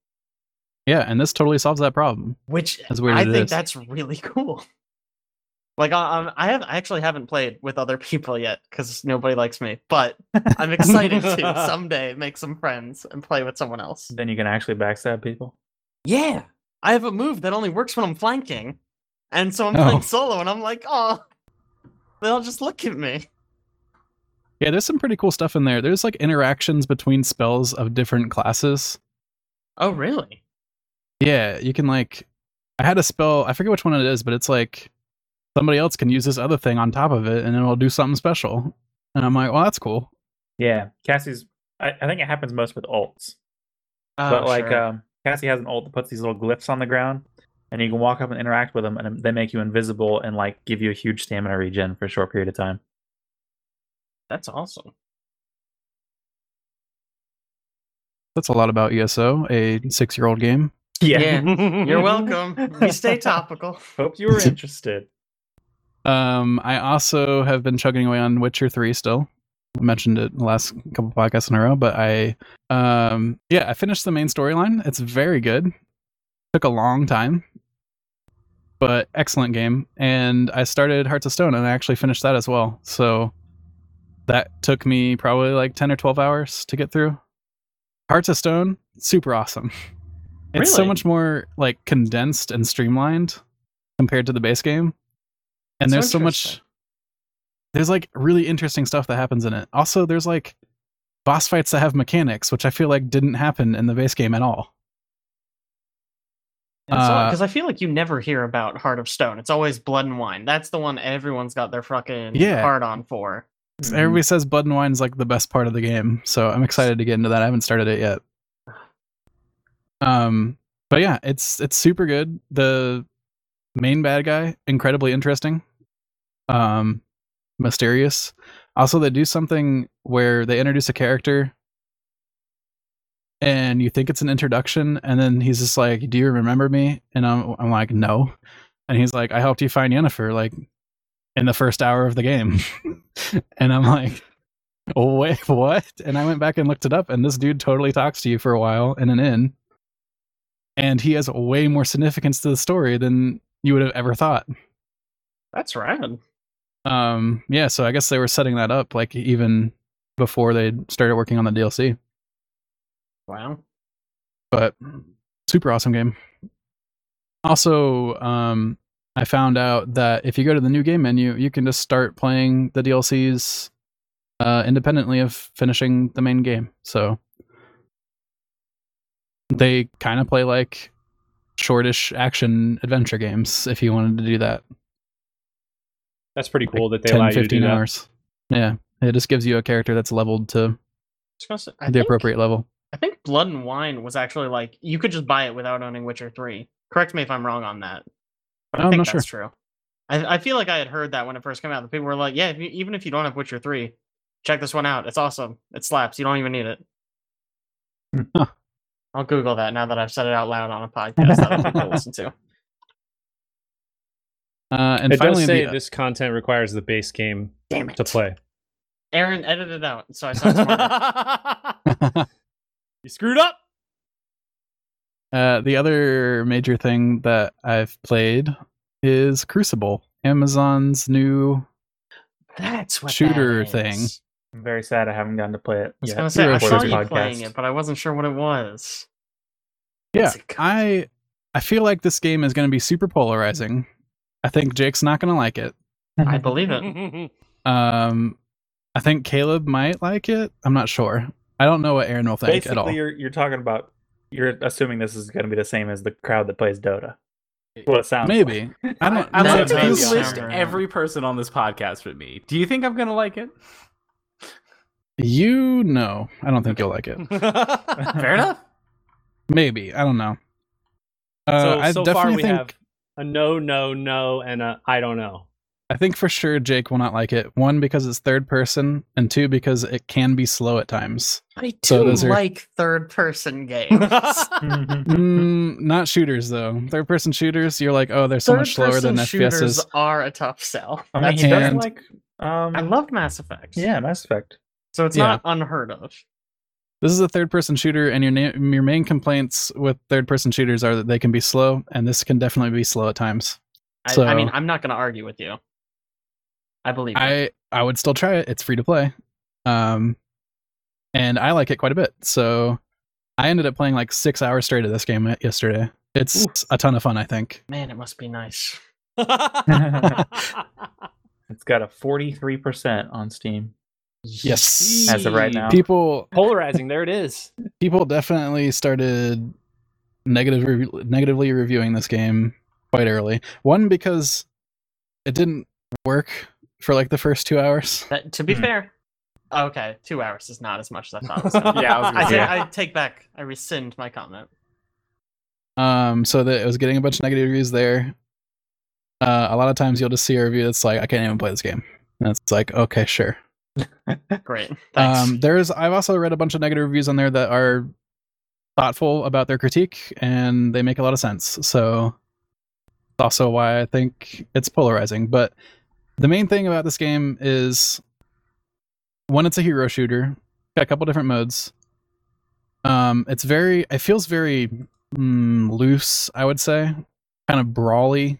Yeah, and this totally solves that problem. Which, I think that's really cool. Like, I actually haven't played with other people yet because nobody likes me, but I'm excited to someday make some friends and play with someone else. Then you can actually backstab people? Yeah! I have a move that only works when I'm flanking, and so I'm playing solo, and I'm like, oh, they'll just look at me. Yeah, there's some pretty cool stuff in there. There's, like, interactions between spells of different classes. Oh, really? Yeah, you can, like... I had a spell, I forget which one it is, but it's, like... somebody else can use this other thing on top of it and it'll do something special. And I'm like, well, that's cool. Yeah. Cassie's, I think it happens most with ults. Cassie has an ult that puts these little glyphs on the ground and you can walk up and interact with them and they make you invisible and like give you a huge stamina regen for a short period of time. That's awesome. That's a lot about ESO, a 6-year-old game. Yeah. You're welcome. We stay topical. Hope you were interested. I also have been chugging away on Witcher 3 still. I mentioned it in the last couple podcasts in a row, but I finished the main storyline. It's very good. Took a long time, but excellent game. And I started Hearts of Stone and I actually finished that as well. So that took me probably like 10 or 12 hours to get through. Hearts of Stone, super awesome. It's so much more like condensed and streamlined compared to the base game. And there's there's like really interesting stuff that happens in it. Also, there's like boss fights that have mechanics, which I feel like didn't happen in the base game at all. Because I feel like you never hear about Heart of Stone. It's always Blood and Wine. That's the one everyone's got their fucking heart on for. Everybody says Blood and Wine is like the best part of the game. So I'm excited to get into that. I haven't started it yet. But yeah, it's super good. The main bad guy, incredibly interesting, mysterious. Also, they do something where they introduce a character and you think it's an introduction and then he's just like, do you remember me? And I'm like, no. And he's like, I helped you find Yennefer like in the first hour of the game. And I'm like, oh, wait, what? And I went back and looked it up and this dude totally talks to you for a while in an inn. And he has way more significance to the story than you would have ever thought. That's rad. Yeah, so I guess they were setting that up like even before they started working on the DLC. Wow. But super awesome game. Also, I found out that if you go to the new game menu, you can just start playing the DLCs independently of finishing the main game. So they kind of play like shortish action adventure games if you wanted to do that. That's pretty cool like that they allow you to do 10-15 hours. That. Yeah, it just gives you a character that's leveled to appropriate level. I think Blood and Wine was actually like, you could just buy it without owning Witcher 3. Correct me if I'm wrong on that. But I think that's true. I feel like I had heard that when it first came out. The people were like, yeah, even if you don't have Witcher 3, check this one out. It's awesome. It slaps. You don't even need it. Huh. I'll Google that now that I've said it out loud on a podcast that people listen to. And it finally, does say this content requires the base game to play. Aaron edited it out, so I sound smarter. You screwed up. The other major thing that I've played is Crucible, Amazon's new shooter thing. I'm very sad I haven't gotten to play it. I was going to say, I saw you playing it, but I wasn't sure what it was. Yeah, I feel like this game is going to be super polarizing. I think Jake's not going to like it. I believe it. I think Caleb might like it. I'm not sure. I don't know what Aaron will think at all. Basically, you're talking about, you're assuming this is going to be the same as the crowd that plays Dota. Well, it sounds maybe. Like. I don't. I'd like to list every person on this podcast with me. Do you think I'm going to like it? I don't think you'll like it. Fair enough. Maybe. I don't know. So definitely far we have a no, and a I don't know. I think for sure Jake will not like it. One, because it's third person, and two, because it can be slow at times. I do like third person games. Not shooters, though. Third person shooters, you're like, oh, they're so much slower than FPSs. Third person shooters are a tough sell. I mean, I love Mass Effect. Yeah, Mass Effect. So it's not unheard of. This is a third person shooter, and your main complaints with third person shooters are that they can be slow, and this can definitely be slow at times. I mean, I'm not going to argue with you. I believe I would still try it. It's free to play. And I like it quite a bit. So I ended up playing like 6 hours straight of this game yesterday. It's a ton of fun, I think. Man, it must be nice. It's got a 43% on Steam. Yes. As of right now. People polarizing. There it is. People definitely started negatively reviewing this game quite early. One, because it didn't work for like the first 2 hours. To be fair, okay, 2 hours is not as much as I thought it was gonna be. I take back. I rescind my comment. So that it was getting a bunch of negative reviews there. A lot of times you'll just see a review that's like, I can't even play this game, and it's like, okay, sure, great, thanks. I've also read a bunch of negative reviews on there that are thoughtful about their critique, and they make a lot of sense. So that's also why I think it's polarizing. But the main thing about this game is, one, it's a hero shooter. Got a couple different modes. It feels very loose, I would say. Kind of brawly.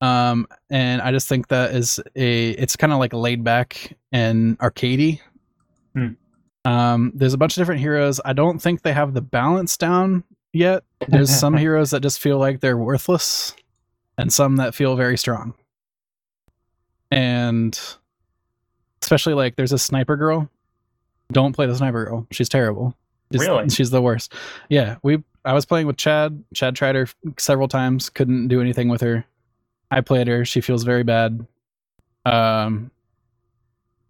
And I just think that it's kind of like laid back and arcadey. There's a bunch of different heroes. I don't think they have the balance down yet. There's some heroes that just feel like they're worthless, and some that feel very strong. And especially, like, there's a sniper girl. Don't play the sniper girl. She's terrible. Really? She's the worst. Yeah. I was playing with Chad. Chad tried her several times. Couldn't do anything with her. I played her. She feels very bad.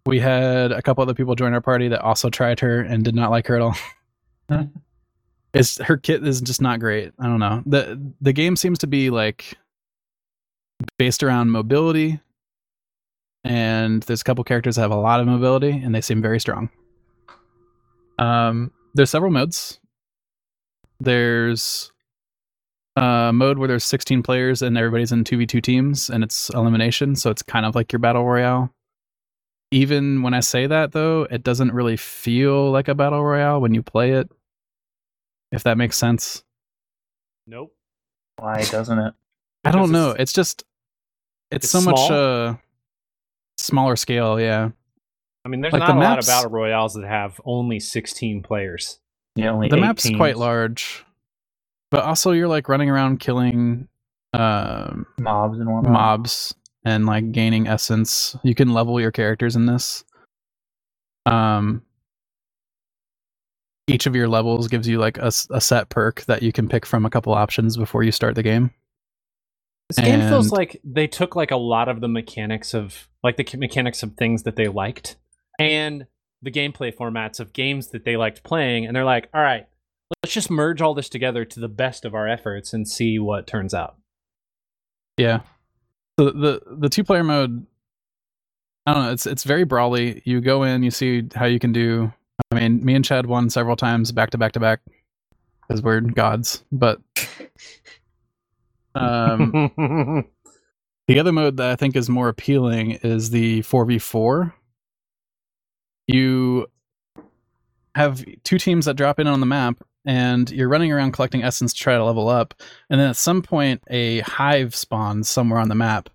We had a couple other people join our party that also tried her and did not like her at all. Her kit is just not great. I don't know. The game seems to be like based around mobility, and there's a couple characters that have a lot of mobility, and they seem very strong. There's several modes. There's a mode where there's 16 players and everybody's in 2v2 teams, and it's elimination, so it's kind of like your battle royale. Even when I say that, though, it doesn't really feel like a battle royale when you play it. If that makes sense. Nope. Why doesn't it? I don't know. It's just it's so small? Much smaller scale, yeah. I mean, there's like not a lot of battle royales that have only 16 players. Yeah, only the map's teams. Quite large. But also you're like running around killing mobs and whatnot. Mobs and like gaining essence. You can level your characters in this. Each of your levels gives you like a set perk that you can pick from a couple options before you start the game. This game feels like they took like a lot of the mechanics of things that they liked and the gameplay formats of games that they liked playing, and they're like, all right, let's just merge all this together to the best of our efforts and see what turns out. Yeah. So the two-player mode, I don't know, it's very brawly. You go in, you see how you can do. I mean, me and Chad won several times back to back to back because we're gods, but The other mode that I think is more appealing is the 4v4. You have two teams that drop in on the map, and you're running around collecting essence to try to level up. And then at some point, a hive spawns somewhere on the map.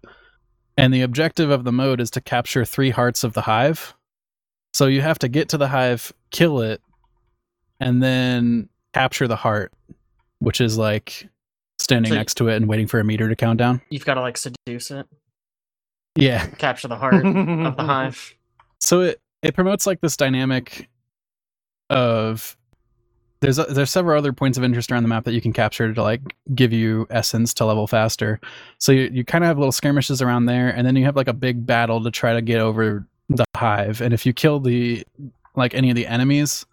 And the objective of the mode is to capture 3 hearts of the hive. So you have to get to the hive, kill it, and then capture the heart, which is like standing next to it and waiting for a meter to count down. You've got to like seduce it. Yeah. Capture the heart of the hive. So it promotes like this dynamic of... There's several other points of interest around the map that you can capture to like give you essence to level faster. So you kind of have little skirmishes around there, and then you have like a big battle to try to get over the hive. And if you kill any of the enemies,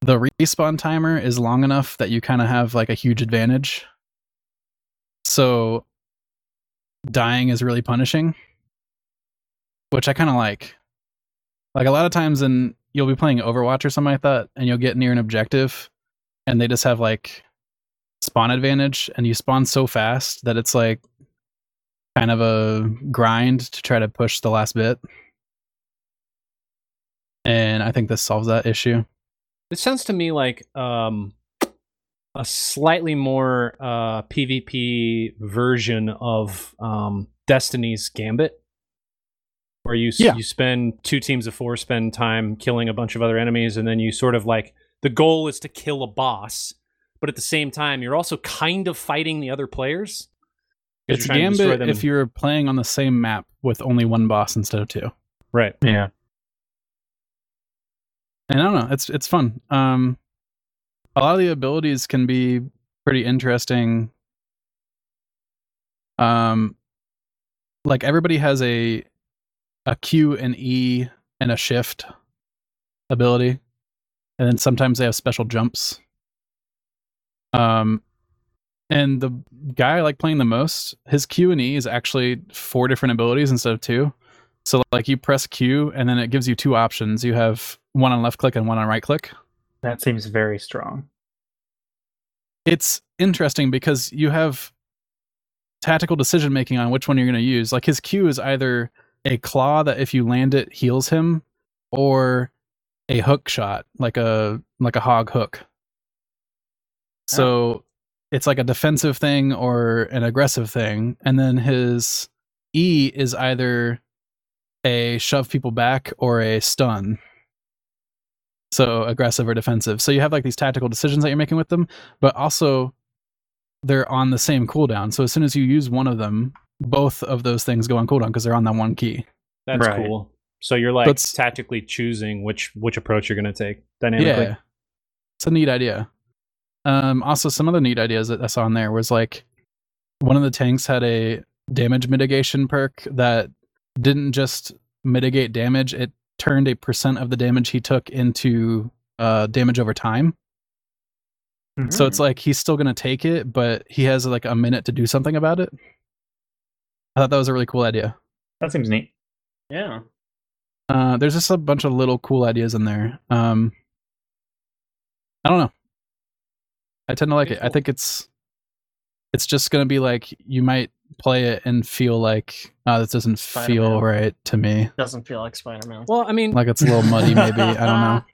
the respawn timer is long enough that you kind of have like a huge advantage. So dying is really punishing, which I kind of like. Like a lot of times you'll be playing Overwatch or something like that, and you'll get near an objective, and they just have like spawn advantage, and you spawn so fast that it's like kind of a grind to try to push the last bit. And I think this solves that issue. It sounds to me like a slightly more PvP version of Destiny's Gambit, where you spend two teams of 4 spend time killing a bunch of other enemies, and then you sort of like the goal is to kill a boss, but at the same time you're also kind of fighting the other players. It's Gambit if you're playing on the same map with only one boss instead of 2. Right. Yeah. And I don't know, it's fun. A lot of the abilities can be pretty interesting. Like everybody has a Q and E and a shift ability. And then sometimes they have special jumps. And the guy I like playing the most, his Q and E is actually 4 different abilities instead of 2. So like you press Q and then it gives you 2 options. You have one on left click and one on right click. That seems very strong. It's interesting because you have tactical decision making on which one you're going to use. Like his Q is either a claw that if you land it heals him, or a hook shot, like a hog hook. So it's like a defensive thing or an aggressive thing. And then his E is either a shove people back or a stun. So aggressive or defensive. So you have like these tactical decisions that you're making with them, but also they're on the same cooldown. So as soon as you use one of them, both of those things go on cooldown because they're on that one key. That's right. Cool. So you're like tactically choosing which approach you're going to take dynamically. Yeah. It's a neat idea. Also, some other neat ideas that I saw on there was like one of the tanks had a damage mitigation perk that didn't just mitigate damage. It turned a % of the damage he took into damage over time. Mm-hmm. So it's like he's still going to take it, but he has like a minute to do something about it. I thought that was a really cool idea. That seems neat. Yeah. There's just a bunch of little cool ideas in there. I don't know. I tend to like it. Cool. I think it's just going to be like you might play it and feel like, oh, this doesn't feel right to me. Doesn't feel like Spider-Man. Well, I mean, like it's a little muddy maybe. I don't know.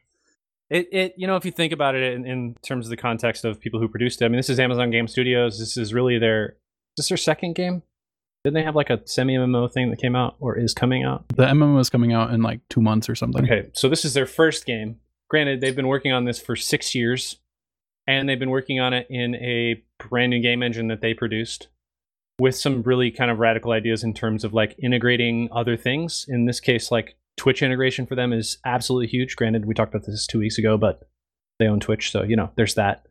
It you know, if you think about it in terms of the context of people who produced it, I mean, this is Amazon Game Studios. This is really their second game. Didn't they have like a semi-MMO thing that came out or is coming out? The MMO is coming out in like 2 months or something. Okay, so this is their first game. Granted, they've been working on this for 6 years, and they've been working on it in a brand new game engine that they produced with some really kind of radical ideas in terms of like integrating other things. In this case, like Twitch integration for them is absolutely huge. Granted, we talked about this 2 weeks ago, but they own Twitch, so you know, there's that.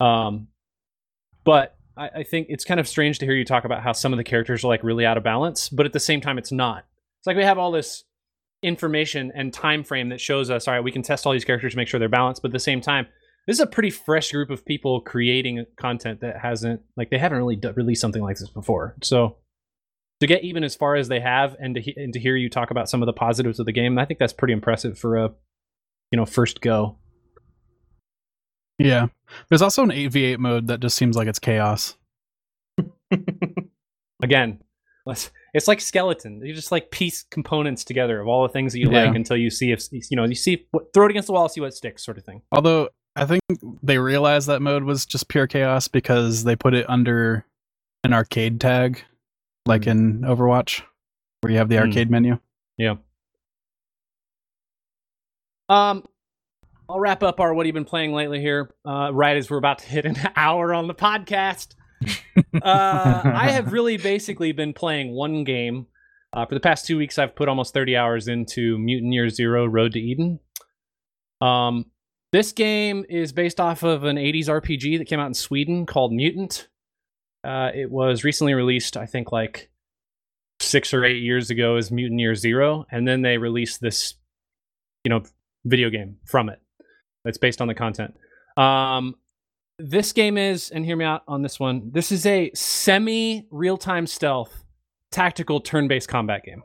But I think it's kind of strange to hear you talk about how some of the characters are like really out of balance, but at the same time, it's not. It's like we have all this information and time frame that shows us, all right, we can test all these characters to make sure they're balanced, but at the same time, this is a pretty fresh group of people creating content that haven't really released something like this before. So to get even as far as they have and to hear you talk about some of the positives of the game, I think that's pretty impressive for a, you know, first go. Yeah. There's also an 8v8 mode that just seems like it's chaos. Again, it's like skeleton. You just like piece components together of all the things that you like until you see if you see what, throw it against the wall, see what sticks, sort of thing. Although I think they realized that mode was just pure chaos because they put it under an arcade tag, like in Overwatch, where you have the arcade menu. Yeah. I'll wrap up our what you've been playing lately here, right as we're about to hit an hour on the podcast. I have really basically been playing one game. For the past 2 weeks, I've put almost 30 hours into Mutant Year Zero: Road to Eden. This game is based off of an 80s RPG that came out in Sweden called Mutant. It was recently released, I think, like 6 or 8 years ago as Mutant Year Zero, and then they released this, video game from it. It's based on the content. This game is, and hear me out on this one, this is a semi-real-time stealth tactical turn-based combat game.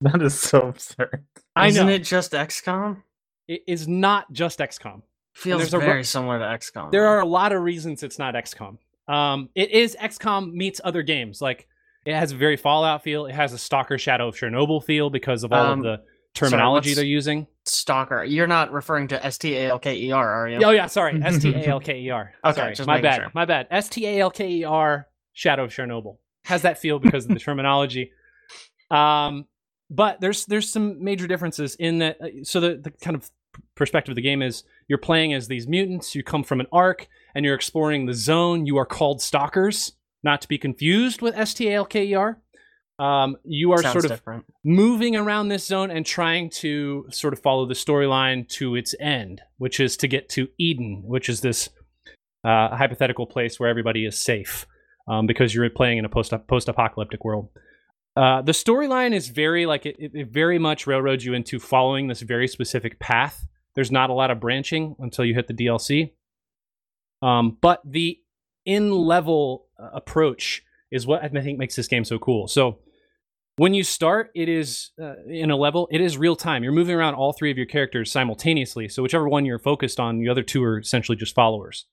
That is so absurd. I know. Isn't it just XCOM? It is not just XCOM. Feels very similar to XCOM. There are a lot of reasons it's not XCOM. It is XCOM meets other games. Like, it has a very Fallout feel. It has a Stalker Shadow of Chernobyl feel because of all of the terminology they're using. Stalker. You're not referring to S-T-A-L-K-E-R, are you? Oh, yeah, sorry. S-T-A-L-K-E-R. Okay, sorry, just my bad. Sure. My bad. S-T-A-L-K-E-R, Shadow of Chernobyl. Has that feel because of the terminology. But there's some major differences in that. So the kind of perspective of the game is you're playing as these mutants. You come from an arc, and you're exploring the zone. You are called Stalkers, not to be confused with S-T-A-L-K-E-R. You are sort of moving around this zone and trying to sort of follow the storyline to its end, which is to get to Eden, which is this hypothetical place where everybody is safe because you're playing in a post-apocalyptic world. The storyline is very it very much railroads you into following this very specific path. There's not a lot of branching until you hit the DLC. But the in-level approach is what I think makes this game so cool. So when you start, it is in a level, it is real time. You're moving around all three of your characters simultaneously. So whichever one you're focused on, the other two are essentially just followers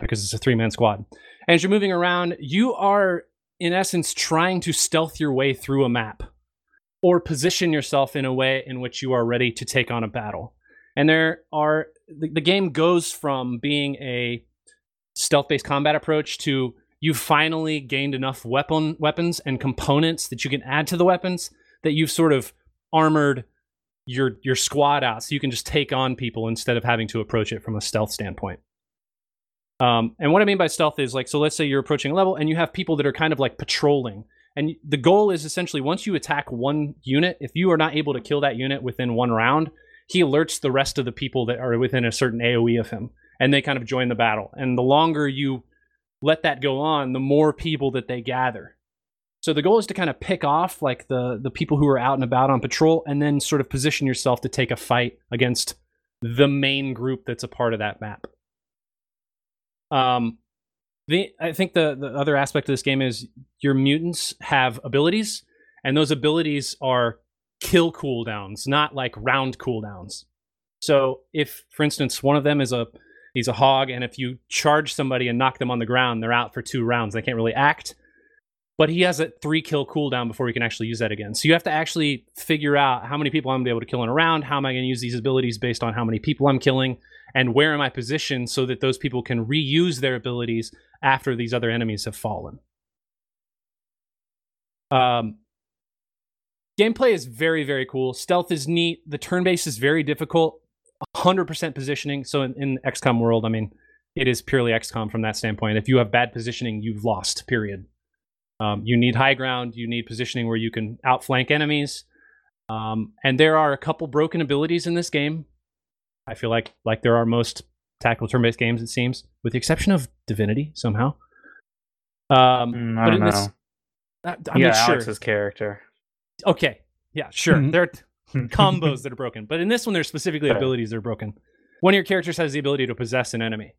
because it's a three-man squad. And as you're moving around, you are in essence trying to stealth your way through a map or position yourself in a way in which you are ready to take on a battle. And there are the game goes from being a stealth-based combat approach to you've finally gained enough weapons and components that you can add to the weapons that you've sort of armored your squad out so you can just take on people instead of having to approach it from a stealth standpoint. And what I mean by stealth is like, so let's say you're approaching a level and you have people that are kind of like patrolling. And the goal is essentially once you attack one unit, if you are not able to kill that unit within one round, he alerts the rest of the people that are within a certain AoE of him and they kind of join the battle. And the longer you let that go on, the more people that they gather. So the goal is to kind of pick off like the people who are out and about on patrol and then sort of position yourself to take a fight against the main group that's a part of that map. I think the other aspect of this game is your mutants have abilities, and those abilities are kill cooldowns, not like round cooldowns. So if, for instance, one of them is he's a hog, and if you charge somebody and knock them on the ground, they're out for 2 rounds. They can't really act. But he has a 3-kill cooldown before he can actually use that again. So you have to actually figure out how many people I'm going to be able to kill in a round, how am I going to use these abilities based on how many people I'm killing, and where am I positioned so that those people can reuse their abilities after these other enemies have fallen. Gameplay is very, very cool. Stealth is neat. The turn-based is very difficult. 100% positioning. So in XCOM world, I mean, it is purely XCOM from that standpoint. If you have bad positioning, you've lost, period. You need high ground. You need positioning where you can outflank enemies. And there are a couple broken abilities in this game. I feel like there are most tactical turn-based games, it seems, with the exception of Divinity, somehow. I'm not sure. Alex's character. Okay. Yeah, sure. Mm-hmm. There are combos that are broken, but in this one there's specifically abilities that are broken. One of your characters has the ability to possess an enemy,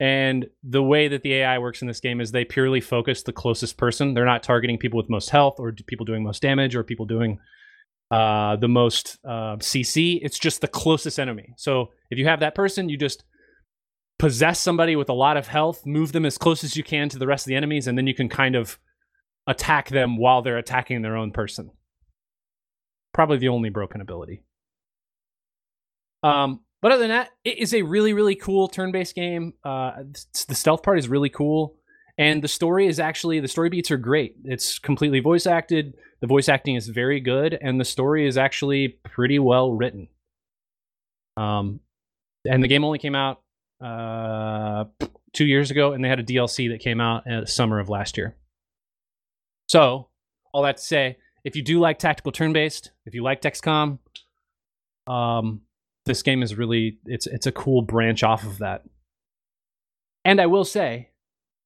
and the way that the AI works in this game is they purely focus the closest person. They're not targeting people with most health or people doing most damage or people doing the most CC. It's just the closest enemy. So if you have that person, you just possess somebody with a lot of health, move them as close as you can to the rest of the enemies, and then you can kind of attack them while they're attacking their own person. Probably the only broken ability. But other than that, it is a really, really cool turn-based game. The stealth part is really cool. And the story is actually, the story beats are great. It's completely voice acted. The voice acting is very good. And the story is actually pretty well written. And the game only came out 2 years ago. And they had a DLC that came out in the summer of last year. So, all that to say, if you do like tactical turn-based, if you liked XCOM, this game is really, it's a cool branch off of that. And I will say,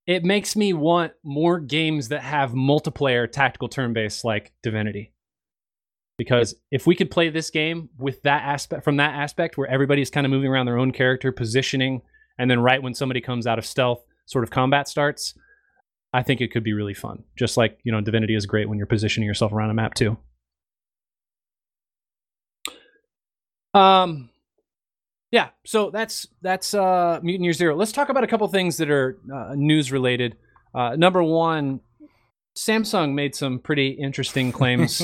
it makes me want more games that have multiplayer tactical turn-based like Divinity. Because if we could play this game with that aspect, from that aspect where everybody's kind of moving around their own character, positioning, and then right when somebody comes out of stealth, sort of combat starts, I think it could be really fun. Just like, you know, Divinity is great when you're positioning yourself around a map too. Yeah, so that's Mutant Year Zero. Let's talk about a couple things that are news related. Number one, Samsung made some pretty interesting claims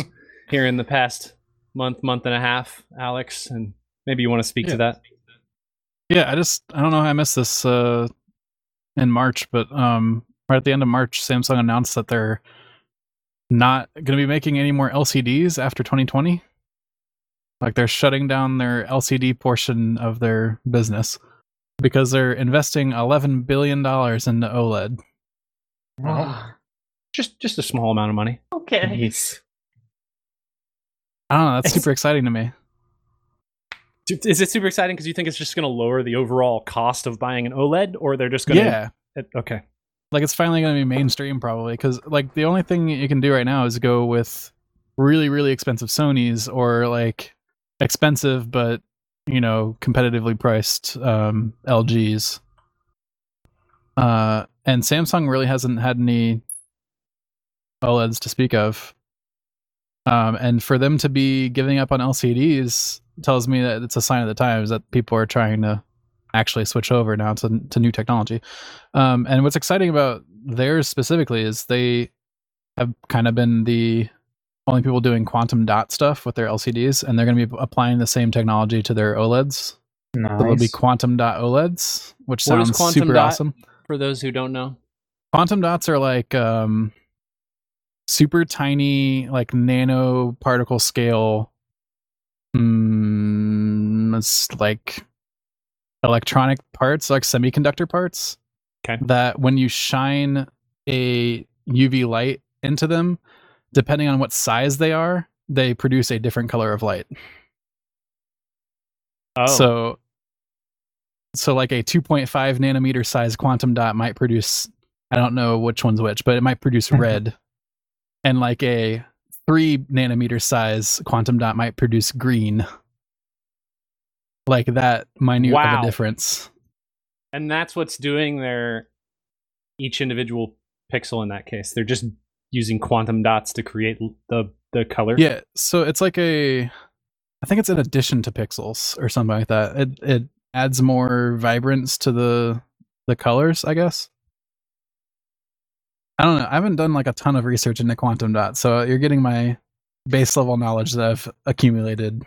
here in the past month and a half, Alex, and maybe you want to speak to that. Yeah, I don't know how I missed this in March, but right at the end of March, Samsung announced that they're not going to be making any more LCDs after 2020. Like, they're shutting down their LCD portion of their business because they're investing $11 billion into OLED. Wow. Just a small amount of money. Okay. Jeez. I don't know. That's super exciting to me. Is it super exciting because you think it's just going to lower the overall cost of buying an OLED, or they're just going to... Yeah. Okay. Like, it's finally going to be mainstream probably, because like the only thing you can do right now is go with really, really expensive Sonys, or like expensive but, you know, competitively priced LGs, and Samsung really hasn't had any OLEDs to speak of, and for them to be giving up on LCDs tells me that it's a sign of the times that people are trying to actually switch over now to new technology. And what's exciting about theirs specifically is they have kind of been the only people doing quantum dot stuff with their LCDs, and they're going to be applying the same technology to their OLEDs. Nice. So they'll be quantum dot OLEDs, which sounds super awesome. For those who don't know, quantum dots are like super tiny, like nanoparticle scale, it's like electronic parts, like semiconductor parts. Okay. That when you shine a UV light into them, depending on what size they are, they produce a different color of light. Oh. So like a 2.5 nanometer size quantum dot might produce, I don't know which one's which, but it might produce red. And like a 3 nanometer size quantum dot might produce green. Like that minute of a difference. And that's what's doing their each individual pixel in that case. They're just using quantum dots to create the color. Yeah, so it's like I think it's an addition to pixels or something like that. It adds more vibrance to the colors, I guess. I don't know. I haven't done like a ton of research into quantum dots, so you're getting my base level knowledge that I've accumulated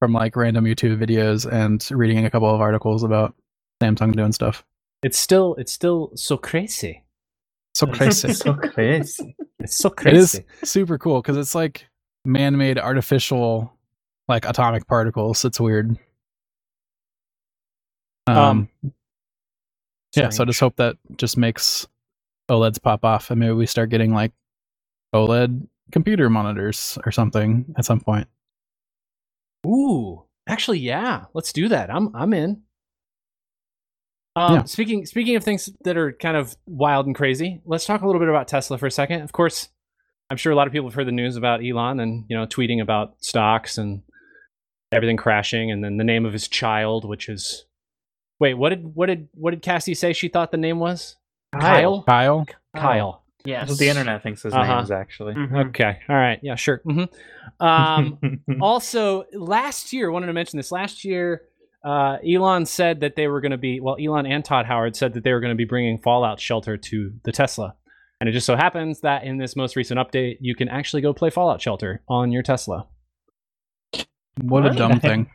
from like random YouTube videos and reading a couple of articles about Samsung doing stuff. It's still so crazy. So crazy. It is super cool because it's like man-made artificial, like atomic particles. It's weird. Yeah. So I just hope that just makes OLEDs pop off, and maybe we start getting like OLED computer monitors or something at some point. Ooh, actually, yeah. Let's do that. I'm in. Yeah. Speaking of things that are kind of wild and crazy, let's talk a little bit about Tesla for a second. Of course, I'm sure a lot of people have heard the news about Elon and, you know, tweeting about stocks and everything crashing, and then the name of his child, which is... Wait, what did Cassie say she thought the name was? Kyle. Yes. That's what the internet thinks his name is, actually. Mm-hmm. Okay. All right. Yeah, sure. Mm-hmm. Also, last year, Elon said that they were going to be, well, Elon and Todd Howard said that they were going to be bringing Fallout Shelter to the Tesla. And it just so happens that in this most recent update, you can actually go play Fallout Shelter on your Tesla. What a dumb thing.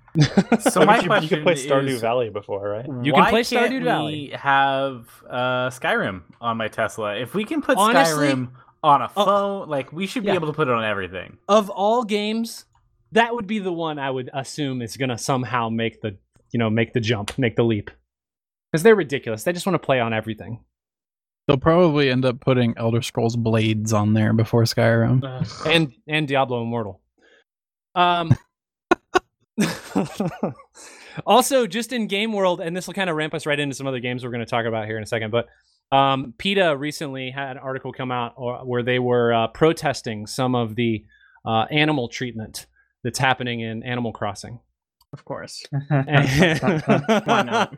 So my question is... You could play Stardew Valley before, right? You can play Stardew Valley. Why can't we have Skyrim on my Tesla? If we can put Skyrim on a phone, like, we should be able to put it on everything. Of all games, that would be the one I would assume is going to somehow make the, you know, make the jump, make the leap. Because they're ridiculous. They just want to play on everything. They'll probably end up putting Elder Scrolls Blades on there before Skyrim. And Diablo Immortal. Also, just in game world, and this will kind of ramp us right into some other games we're going to talk about here in a second, but PETA recently had an article come out where they were protesting some of the animal treatment that's happening in Animal Crossing. Of course. Why not?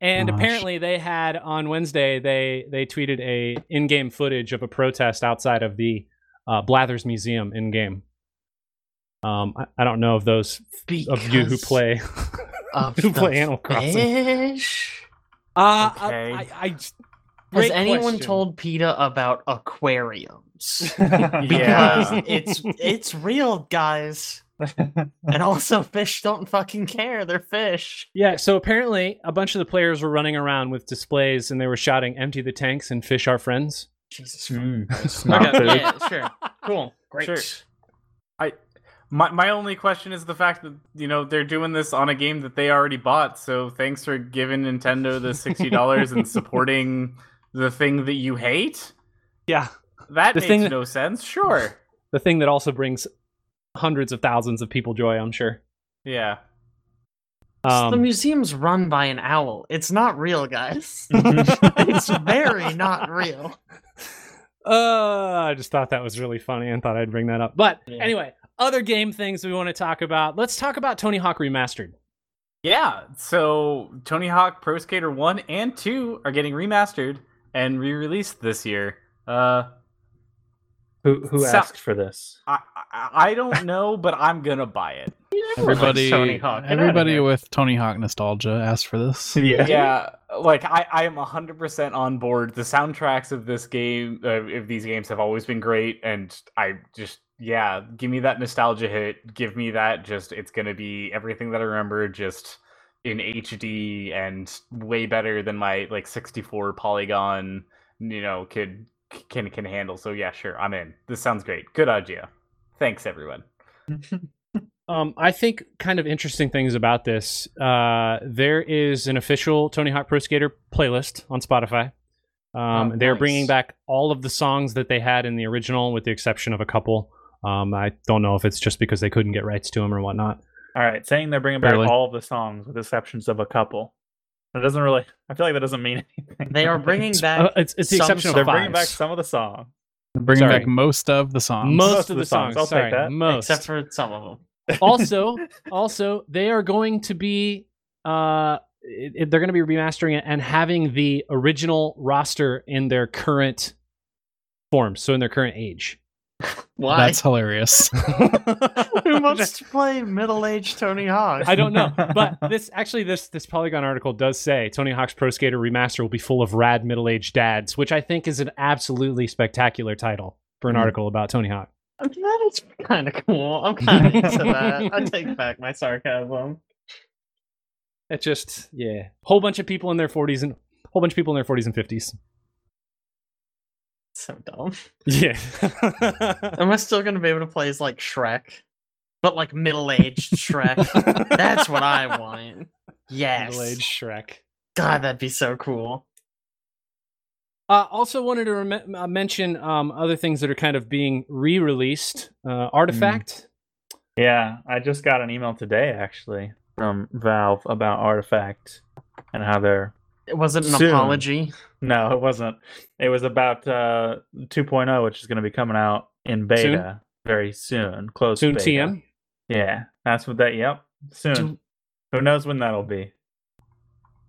And apparently they had, on Wednesday, they tweeted a in-game footage of a protest outside of the Blathers Museum in-game. I don't know if those of you who play Animal Crossing. Okay. Has anyone told PETA about aquariums? Because it's real, guys. And also, fish don't fucking care. They're fish. Yeah, so apparently a bunch of the players were running around with displays and they were shouting, "Empty the tanks and fish are friends." Jesus Christ. Okay, yeah, sure. Cool. Great. Sure. My only question is the fact that, you know, they're doing this on a game that they already bought, so thanks for giving Nintendo the $60 and supporting the thing that you hate? Yeah. That makes no sense, sure. The thing that also brings hundreds of thousands of people joy, I'm sure. Yeah. So the museum's run by an owl. It's not real, guys. It's very not real. I just thought that was really funny and thought I'd bring that up. But anyway, other game things we want to talk about. Let's talk about Tony Hawk Remastered. Yeah, so Tony Hawk Pro Skater 1 and 2 are getting remastered and re-released this year. Who asked for this? I don't know, but I'm going to buy it. Everybody with Tony Hawk nostalgia asked for this. Yeah, like I am 100% on board. The soundtracks of this game, of these games, have always been great, and I just, give me that nostalgia hit. Give me that, just, it's going to be everything that I remember, just in HD and way better than my, like, 64 polygon, you know, can handle. So yeah, sure, I'm in. This sounds great. Good idea. Thanks, everyone. I think kind of interesting things about this. There is an official Tony Hawk Pro Skater playlist on Spotify. They're bringing back all of the songs that they had in the original, with the exception of a couple. I don't know if it's just because they couldn't get rights to them or whatnot. All right, saying they're bringing back all of the songs with the exceptions of a couple. That doesn't really. I feel like that doesn't mean anything. They are bringing back. It's the exception of five. They're bringing back some of the songs. They're bringing back most of the songs. Most of the songs. I'll take that. Most, except for some of them. Also, they are going to be they're going to be remastering it and having the original roster in their current form, so in their current age. Why? That's hilarious. Who wants to play middle-aged Tony Hawk? I don't know, but this Polygon article does say Tony Hawk's Pro Skater Remaster will be full of rad middle-aged dads, which I think is an absolutely spectacular title for an article about Tony Hawk. That is kind of cool. I'm kind of into that. I take back my sarcasm. It just, whole bunch of people in their 40s and 50s. So dumb. Yeah. Am I still going to be able to play as like Shrek? But like middle-aged Shrek. That's what I want. Yes. Middle-aged Shrek. God, that'd be so cool. Also wanted to mention other things that are kind of being re-released. Artifact. Yeah, I just got an email today, actually, from Valve about Artifact and how they're... Was it an apology? No, it wasn't. It was about 2.0, which is going to be coming out in beta very soon. Soon beta. TM? Yeah, that's what that... Yep, soon. Who knows when that'll be?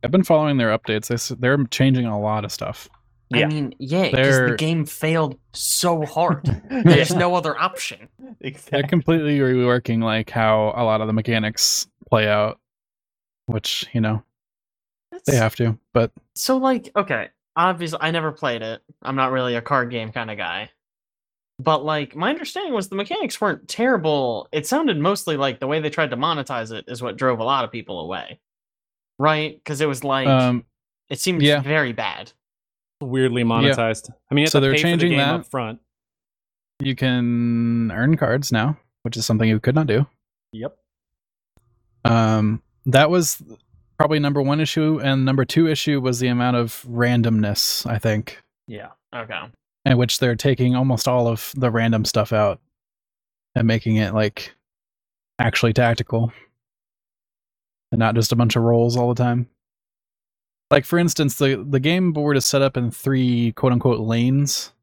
I've been following their updates. They're changing a lot of stuff. Yeah. I mean, because the game failed so hard. There's no other option. Exactly. They're completely reworking like how a lot of the mechanics play out. which, you know, they have to. But so, like, okay, obviously I never played it. I'm not really a card game kind of guy. But, like, my understanding was the mechanics weren't terrible. It sounded mostly like the way they tried to monetize it is what drove a lot of people away. Right? Because it was like, it seemed very bad. Weirdly monetized. Yeah. I mean, you have so to they're pay changing for the game that up front. You can earn cards now, which is something you could not do. Yep. That was probably number one issue, and number two issue was the amount of randomness, I think. Yeah. Okay. In which they're taking almost all of the random stuff out and making it, like, actually tactical and not just a bunch of rolls all the time. Like, for instance, the game board is set up in three quote-unquote lanes.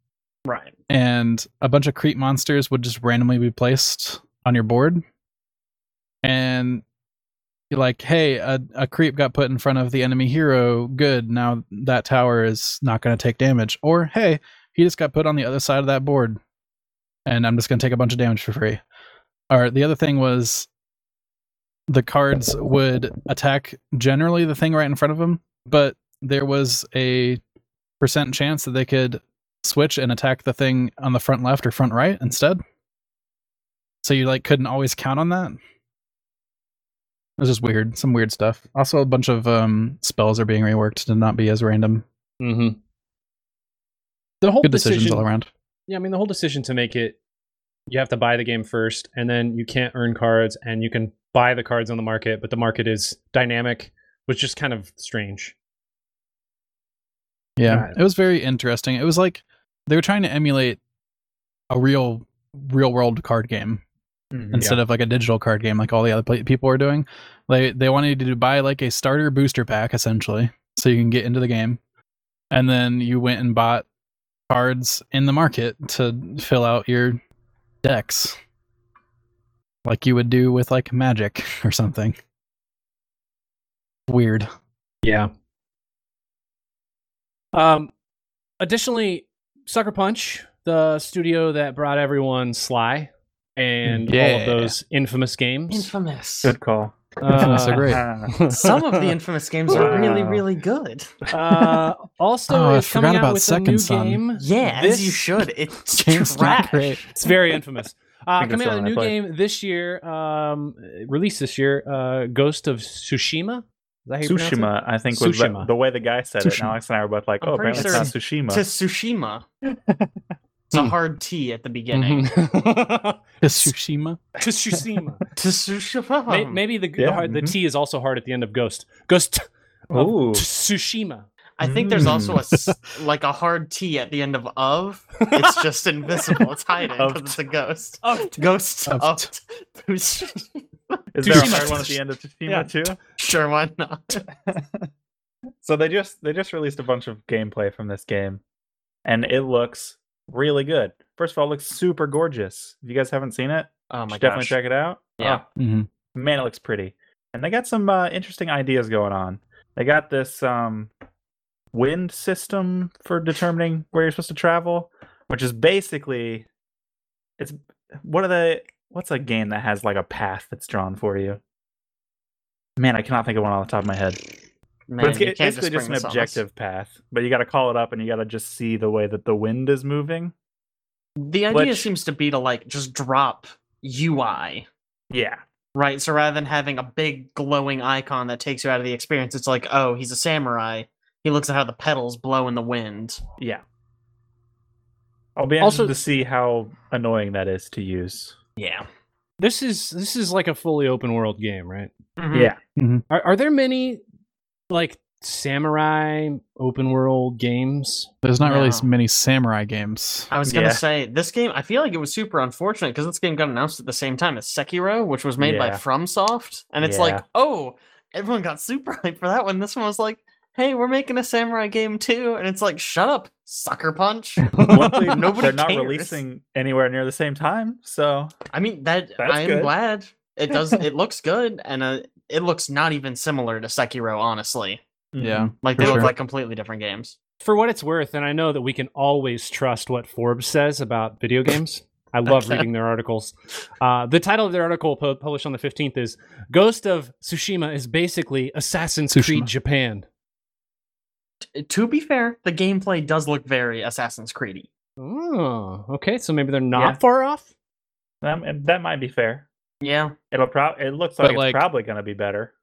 Right. And a bunch of creep monsters would just randomly be placed on your board. And you're like, hey, a creep got put in front of the enemy hero. Good, now that tower is not going to take damage. Or, hey, he just got put on the other side of that board, and I'm just going to take a bunch of damage for free. Or the other thing was the cards would attack generally the thing right in front of them, but there was a % chance that they could switch and attack the thing on the front left or front right instead. So you, like, couldn't always count on that. It was just weird. Some weird stuff. Also, a bunch of spells are being reworked to not be as random. Mm-hmm. The whole good decisions all around. Yeah, I mean, the whole decision to make it, you have to buy the game first, and then you can't earn cards, and you can buy the cards on the market, but the market is dynamic, was just kind of strange. Yeah, it was very interesting. It was like they were trying to emulate a real world card game instead of like a digital card game, like all the other people are doing. They wanted you to buy like a starter booster pack essentially, so you can get into the game, and then you went and bought cards in the market to fill out your decks like you would do with like Magic or something. Weird. Yeah. Additionally, Sucker Punch, the studio that brought everyone Sly and all of those Infamous games. Infamous. Good call. Infamous are great. Some of the Infamous games are really, really good. Also, is coming out with a new game. Yeah, as you should. It's trash. It's very Infamous. Coming out with a new game this year, released this year, Ghost of Tsushima. Tsushima, I think, was the way the guy said it. And Alex and I were both like, apparently it's not Tsushima. To Tsushima. It's a hard T at the beginning. Tsushima. Maybe the T is also hard at the end of Ghost. Ghost Tsushima. I think there's also a hard T at the end of. It's just invisible. It's hiding because it's a ghost. Ghost of Tsushima. Is there a hard one at the end of Tsushima too? Sure, why not? So they just released a bunch of gameplay from this game, and it looks really good. First of all, it looks super gorgeous. If you guys haven't seen it, definitely check it out. Yeah. Man, it looks pretty. And they got some interesting ideas going on. They got this wind system for determining where you're supposed to travel, which is basically what's a game that has like a path that's drawn for you? Man, I cannot think of one off the top of my head. Man, but it's basically just an objective path, but you got to call it up and you got to just see the way that the wind is moving. The idea seems to be to like just drop UI. Yeah. Right. So rather than having a big glowing icon that takes you out of the experience, it's like, oh, he's a samurai. He looks at how the petals blow in the wind. Yeah. I'll be interested to see how annoying that is to use. Yeah. This is like a fully open world game, right? Mm-hmm. Yeah. Mm-hmm. Are there many like samurai open world games? There's not really many samurai games. I was gonna say this game, I feel like it was super unfortunate because this game got announced at the same time as Sekiro, which was made by FromSoft, and it's like, oh, everyone got super hyped for that one. This one was like, hey, we're making a samurai game too, and it's like, shut up, Sucker Punch. They're not releasing anywhere near the same time, so I mean I'm glad. It does. It looks good, and it looks not even similar to Sekiro, honestly. Yeah, like they look like completely different games. For what it's worth, and I know that we can always trust what Forbes says about video games. I love reading their articles. The title of their article published on the 15th is Ghost of Tsushima is basically Assassin's Creed Japan. To be fair, the gameplay does look very Assassin's Creed-y. Oh, okay. So maybe they're not far off? That might be fair. Yeah. It looks like it's probably going to be better.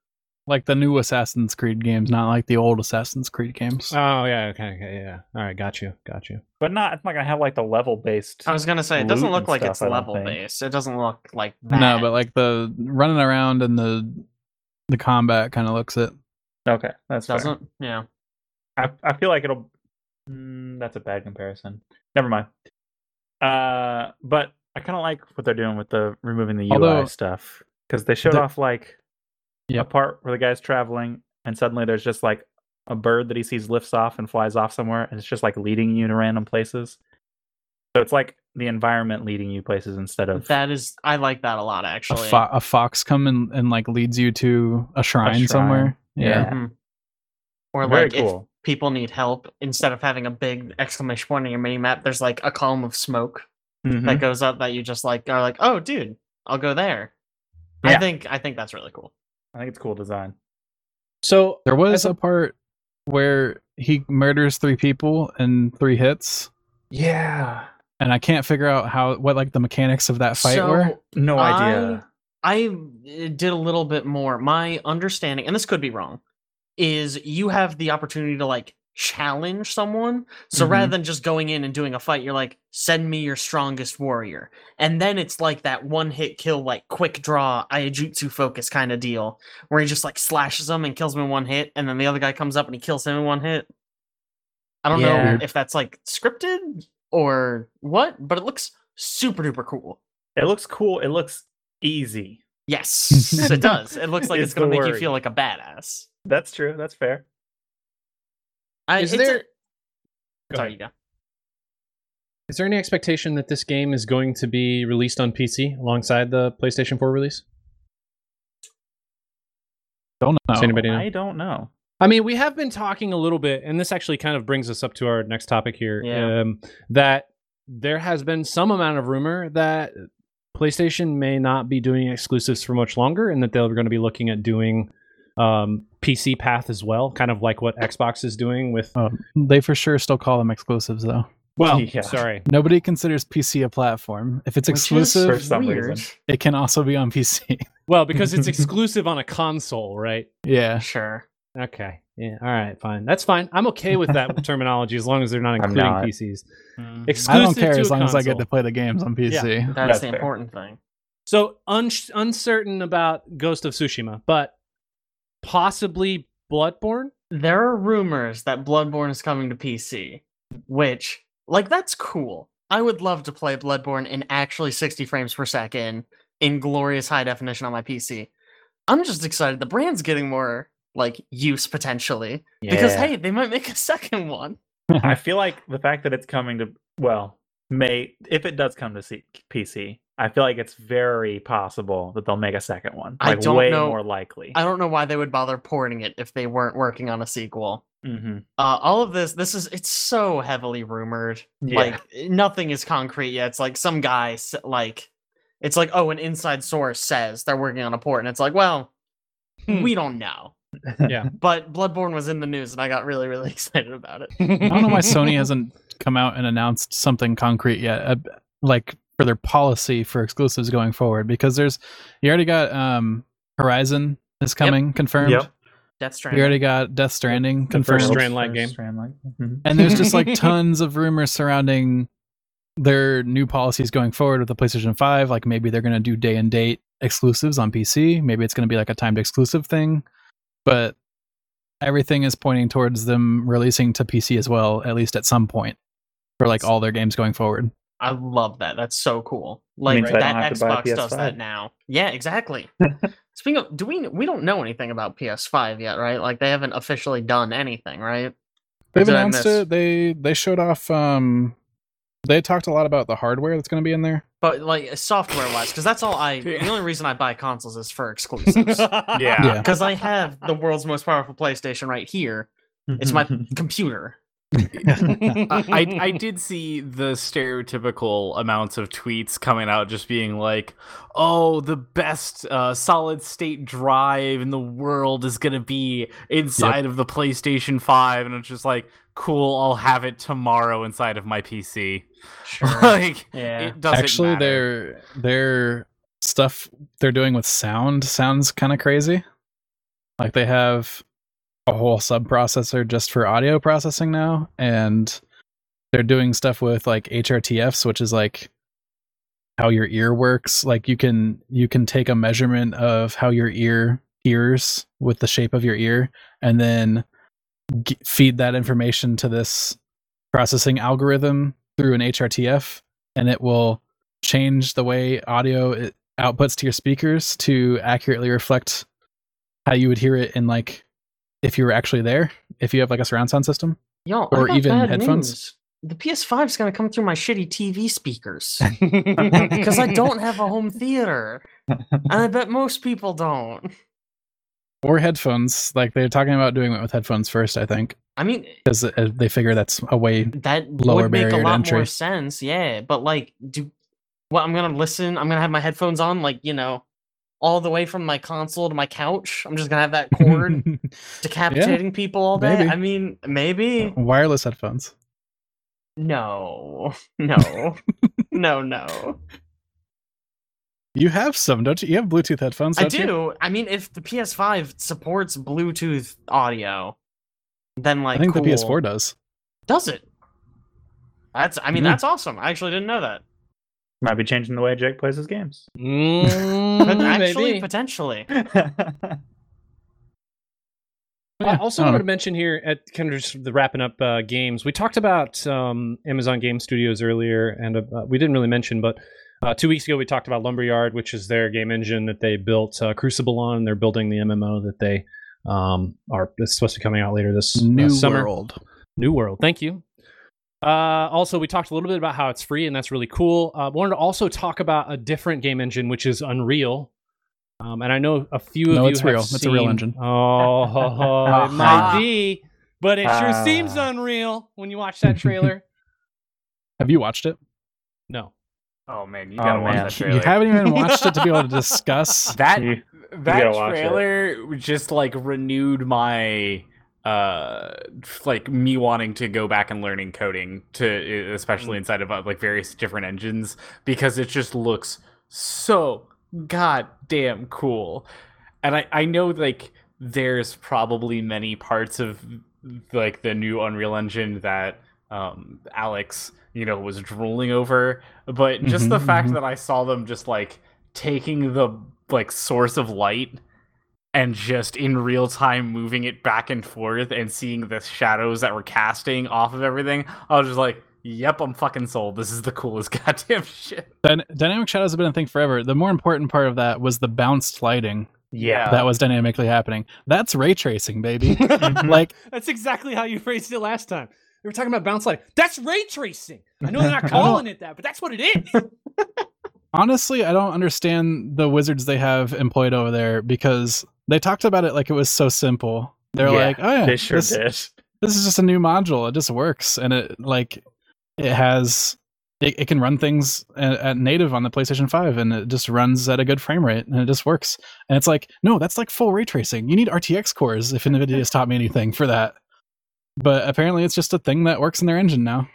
Like the new Assassin's Creed games, not like the old Assassin's Creed games. Oh, yeah. Okay, yeah. All right. Got you. But it's not going to have like the level-based. I was going to say, it doesn't look like it's level-based. It doesn't look like that. No, but like the running around and the combat kind of looks it. Okay. That's doesn't? Fair. Yeah. I feel like it'll... that's a bad comparison. Never mind. But I kind of like what they're doing with the removing the UI stuff. Because they showed off like... Yep. A part where the guy's traveling and suddenly there's just like a bird that he sees lifts off and flies off somewhere and it's just like leading you to random places. So it's like the environment leading you places instead of... I like that a lot, actually. A fox comes and like leads you to a shrine. Somewhere. Yeah. Mm-hmm. Or like cool. If people need help, instead of having a big exclamation point on your mini-map, there's like a column of smoke that goes up that you just like are like, oh dude, I'll go there. Yeah. I think that's really cool. I think it's cool design. So there was a part where he murders 3 people in 3 hits. Yeah. And I can't figure out what like the mechanics of that fight were. No idea. I did a little bit more. My understanding, and this could be wrong, is you have the opportunity to like challenge someone. So rather than just going in and doing a fight, you're like, send me your strongest warrior. And then it's like that one hit kill, like quick draw, Iijutsu focus kind of deal where he just like slashes them and kills them in one hit. And then the other guy comes up and he kills him in one hit. I don't know if that's like scripted or what, but it looks super duper cool. It looks cool. It looks easy. Yes, it does. It looks like it's going to make you feel like a badass. That's true. That's fair. Is there any expectation that this game is going to be released on PC alongside the PlayStation 4 release? Don't know. Does anybody know? I don't know. I mean, we have been talking a little bit, and this actually kind of brings us up to our next topic here, that there has been some amount of rumor that PlayStation may not be doing exclusives for much longer, and that they're going to be looking at doing... PC path as well, kind of like what Xbox is doing with... they for sure still call them exclusives, though. Well, sorry. Nobody considers PC a platform. If it's exclusive, for some reason, it can also be on PC. Well, because it's exclusive on a console, right? Yeah. Sure. Okay. Yeah. All right, fine. That's fine. I'm okay with that terminology as long as they're not including PCs. Exclusive I don't care as long console. As I get to play the games on PC. Yeah, that's the important thing. So, uncertain about Ghost of Tsushima, but possibly Bloodborne? There are rumors that Bloodborne is coming to PC, which, like, that's cool. I would love to play Bloodborne in actually 60 frames per second in glorious high definition on my PC. I'm just excited the brand's getting more, like, use potentially. Yeah. Because, hey, they might make a second one. I feel like the fact that it's coming to, if it does come to PC... I feel like it's very possible that they'll make a second one. Like, more likely. I don't know why they would bother porting it if they weren't working on a sequel. Mm-hmm. All of this it's so heavily rumored. Yeah. Like, nothing is concrete yet. It's like some guy, it's like, oh, an inside source says they're working on a port. And it's like, well, we don't know. Yeah. But Bloodborne was in the news and I got really, really excited about it. I don't know why Sony hasn't come out and announced something concrete yet. For their policy for exclusives going forward, because you already got Horizon is coming confirmed. Yep. Death Stranding. You already got Death Stranding confirmed. First Strandline game. And there's just like tons of rumors surrounding their new policies going forward with the PlayStation 5. Like maybe they're going to do day and date exclusives on PC. Maybe it's going to be like a timed exclusive thing. But everything is pointing towards them releasing to PC as well, at least at some point, for like all their games going forward. I love that. That's so cool. Like that Xbox does that now. Yeah, exactly. Speaking of, we don't know anything about PS5 yet, right? Like they haven't officially done anything, right? They've announced it. They showed off. They talked a lot about the hardware that's going to be in there, but like software wise, because that's all the only reason I buy consoles is for exclusives. Because I have the world's most powerful PlayStation right here. It's my computer. I did see the stereotypical amounts of tweets coming out just being like, oh, the best solid state drive in the world is going to be inside of the PlayStation 5. And it's just like, cool, I'll have it tomorrow inside of my PC. Sure. Like, yeah. It doesn't actually matter. Their stuff they're doing with sound sounds kind of crazy. Like, they have a whole sub-processor just for audio processing now, and they're doing stuff with like HRTFs, which is like how your ear works. Like, you can take a measurement of how your ear hears with the shape of your ear, and then feed that information to this processing algorithm through an HRTF, and it will change the way audio it outputs to your speakers to accurately reflect how you would hear it in, like, if you were actually there, if you have like a surround sound system. Yo, or even headphones. News. The PS5 is going to come through my shitty TV speakers because I don't have a home theater, and I bet most people don't. Or headphones. Like, they're talking about doing it with headphones first, I think. I mean, because they figure that's a way that lower would make a lot more sense. Yeah, but like, I'm going to listen. I'm going to have my headphones on, like, you know, all the way from my console to my couch. I'm just going to have that cord decapitating people all day. Maybe. I mean, maybe. Wireless headphones. No. No. You have some, don't you? You have Bluetooth headphones. I do. You? I mean, if the PS5 supports Bluetooth audio, then, like, I think the PS4 does. Does it? That's awesome. I actually didn't know that. Might be changing the way Jake plays his games. But actually, maybe. Potentially. I also wanted to mention here, at kind of just the wrapping up games, we talked about Amazon Game Studios earlier, and we didn't really mention, but 2 weeks ago we talked about Lumberyard, which is their game engine that they built Crucible on. They're building the MMO that they it's supposed to be coming out later this summer. New World. Thank you. Also, we talked a little bit about how it's free, and that's really cool. Wanted to also talk about a different game engine, which is Unreal. And I know a few of you it's have real. Seen... It's a real engine. Oh, it might be, but it sure seems unreal when you watch that trailer. Have you watched it? No. Oh, man, you gotta watch that trailer. You haven't even watched it to be able to discuss that. That trailer just, like, renewed my... like, me wanting to go back and learning coding, to especially inside of like various different engines, because it just looks so goddamn cool. And I know, like, there's probably many parts of, like, the new Unreal Engine that Alex, you know, was drooling over, but just the fact that I saw them just, like, taking the, like, source of light and just in real time moving it back and forth and seeing the shadows that were casting off of everything, I was just like, yep, I'm fucking sold. This is the coolest goddamn shit. Dynamic shadows have been a thing forever. The more important part of that was the bounced lighting. Yeah. That was dynamically happening. That's ray tracing, baby. Like, that's exactly how you phrased it last time. We were talking about bounced lighting. That's ray tracing. I know they're not calling it that, but that's what it is. Honestly, I don't understand the wizards they have employed over there, because they talked about it like it was so simple. They're like, oh yeah, they sure did. This is just a new module. It just works, and it, like, it has, it can run things at native on the PlayStation 5, and it just runs at a good frame rate, and it just works. And it's like, no, that's like full ray tracing. You need RTX cores if NVIDIA has taught me anything for that. But apparently, it's just a thing that works in their engine now.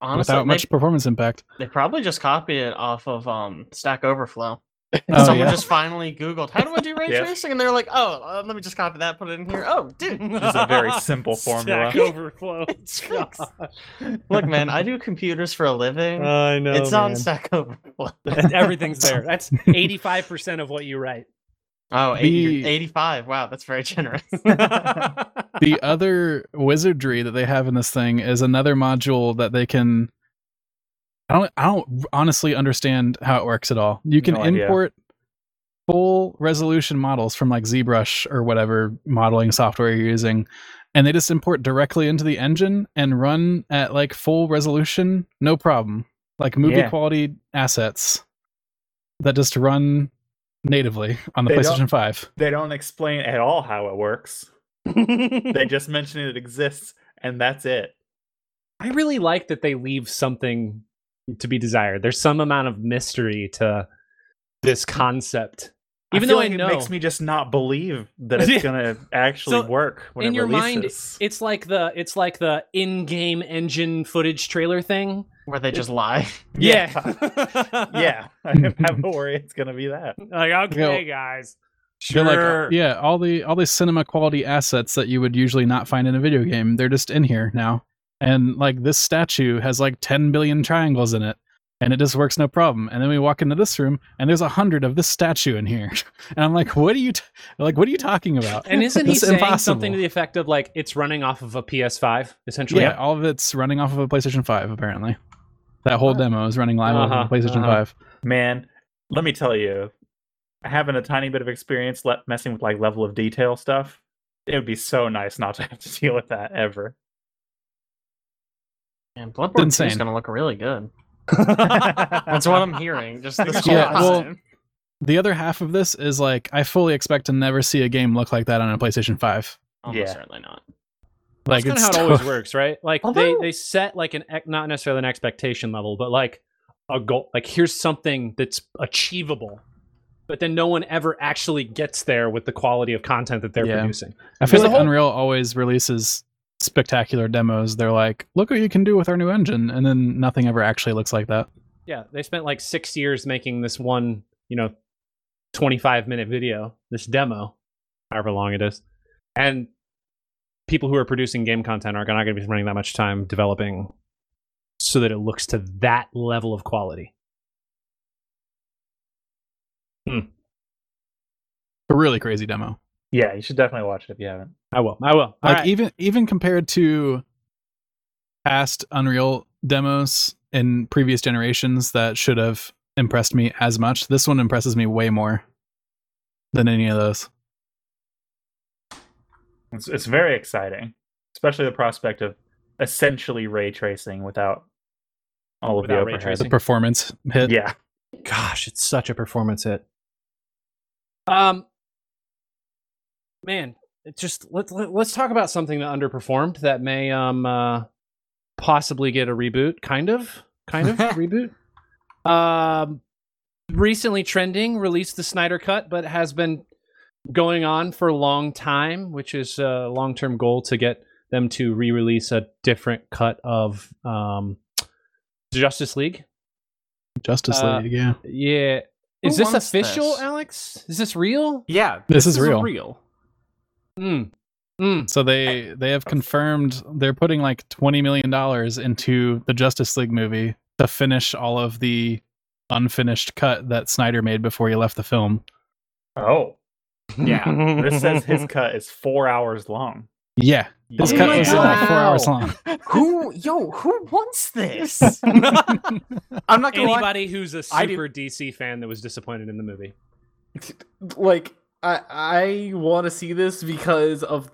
Honestly, without much performance impact. They probably just copied it off of Stack Overflow. Someone just finally Googled, how do I do ray tracing? And they're like, let me just copy that, put it in here. Oh, dude. It's a very simple formula. Stack Overflow. Look, man, I do computers for a living. I know. It's on Stack Overflow. Everything's there. That's 85% of what you write. Oh, 85. Wow, that's very generous. The other wizardry that they have in this thing is another module that they can... I don't honestly understand how it works at all. You can import full resolution models from, like, ZBrush or whatever modeling software you're using, and they just import directly into the engine and run at, like, full resolution, no problem. Like, movie quality assets that just run natively on the PlayStation 5. They don't explain at all how it works. They just mention it exists, and that's it. I really like that they leave something to be desired. There's some amount of mystery to this concept. Even though I know it makes me just not believe that it's gonna actually work when it releases. In your mind, it's like the in-game engine footage trailer thing where they just lie. Yeah, yeah. I have a worry it's gonna be that. Like, okay, guys. Sure. Like, yeah, all the cinema quality assets that you would usually not find in a video game, they're just in here now. And like this statue has like 10 billion triangles in it. And it just works no problem. And then we walk into this room, and there's 100 of this statue in here. And I'm like, what are you talking about? And isn't he saying something to the effect of like it's running off of a PS5 essentially? Yeah, all of it's running off of a PlayStation 5 apparently. That whole demo is running live on PlayStation 5. Man, let me tell you, having a tiny bit of experience messing with like level of detail stuff, it would be so nice not to have to deal with that ever. And Bloodborne 2 is going to look really good. That's what I'm hearing. Just this the other half of this is like I fully expect to never see a game look like that on a PlayStation 5. Certainly not. Like, that's kind of how it always works, right? Like they set like an not necessarily an expectation level, but like a goal. Like here's something that's achievable, but then no one ever actually gets there with the quality of content that they're producing. I feel like Unreal always releases spectacular demos. They're like, look what you can do with our new engine, and then nothing ever actually looks like that. Yeah, they spent like 6 years making this one, 25-minute video, this demo, however long it is. And people who are producing game content are not going to be spending that much time developing so that it looks to that level of quality. A really crazy demo. Yeah, you should definitely watch it if you haven't. I will. Like, even compared to past Unreal demos in previous generations that should have impressed me as much, this one impresses me way more than any of those. It's very exciting, especially the prospect of essentially ray tracing without all of the overhead. The performance hit. Yeah. Gosh, it's such a performance hit. Man, let's talk about something that underperformed that may possibly get a reboot, kind of reboot. Recently trending, released the Snyder Cut, but has been going on for a long time, which is a long-term goal to get them to re-release a different cut of Justice League. Yeah. Yeah. Is this official, Alex? Is this real? Yeah, this is real. So they have confirmed they're putting like $20 million into the Justice League movie to finish all of the unfinished cut that Snyder made before he left the film. Oh. Yeah. This says his cut is 4 hours long. Yeah. This cut was like 4 hours long. Who wants this? I'm not gonna anybody who's a super DC fan that was disappointed in the movie. Like I want to see this because of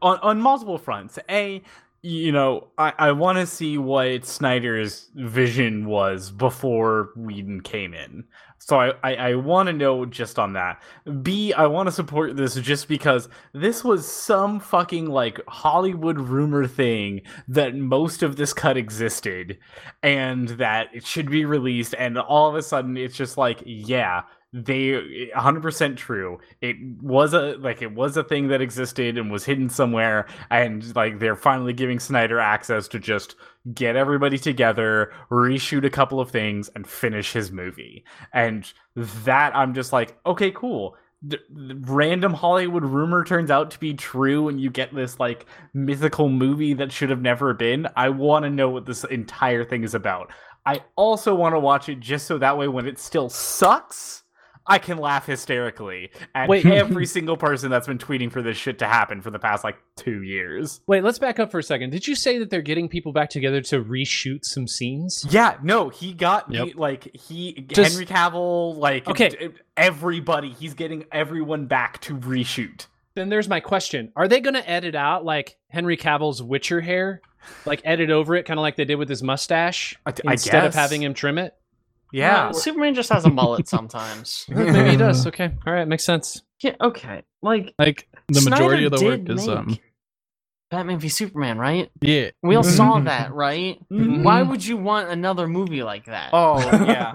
on multiple fronts. A, I want to see what Snyder's vision was before Whedon came in. So I want to know just on that. B, I want to support this just because this was some fucking like Hollywood rumor thing that most of this cut existed and that it should be released. And all of a sudden it's just like, yeah, they 100% true. It was a thing that existed and was hidden somewhere, and like they're finally giving Snyder access to just get everybody together, reshoot a couple of things, and finish his movie. And that I'm just like, okay, cool. The random Hollywood rumor turns out to be true, and you get this like mythical movie that should have never been. I want to know what this entire thing is about. I also want to watch it just so that way when it still sucks, I can laugh hysterically at every single person that's been tweeting for this shit to happen for the past, like, 2 years. Wait, let's back up for a second. Did you say that they're getting people back together to reshoot some scenes? Yeah, no, he got, Henry Cavill, like, everybody, he's getting everyone back to reshoot. Then there's my question. Are they going to edit out, like, Henry Cavill's Witcher hair? Like, edit over it, kind of like they did with his mustache, instead of having him trim it? Yeah. Well, Superman just has a mullet sometimes. Maybe he does. Okay. All right. Makes sense. Yeah. Okay. Like the majority of the work is Batman v Superman, right? Yeah. We all saw that, right? Mm-hmm. Why would you want another movie like that? Oh, yeah.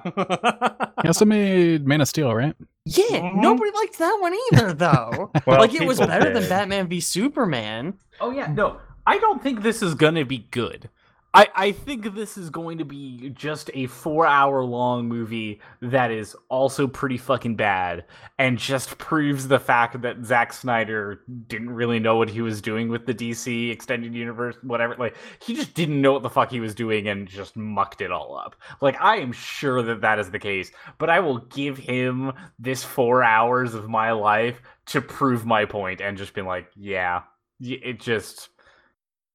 He also made Man of Steel, right? Yeah, nobody liked that one either, though. Well, like, it was better than Batman v Superman. Oh, yeah, no. I don't think this is going to be good. I think this is going to be just a 4-hour-long movie that is also pretty fucking bad and just proves the fact that Zack Snyder didn't really know what he was doing with the DC Extended Universe, whatever. Like, he just didn't know what the fuck he was doing and just mucked it all up. Like, I am sure that that is the case, but I will give him this 4 hours of my life to prove my point and just be like, yeah, it just...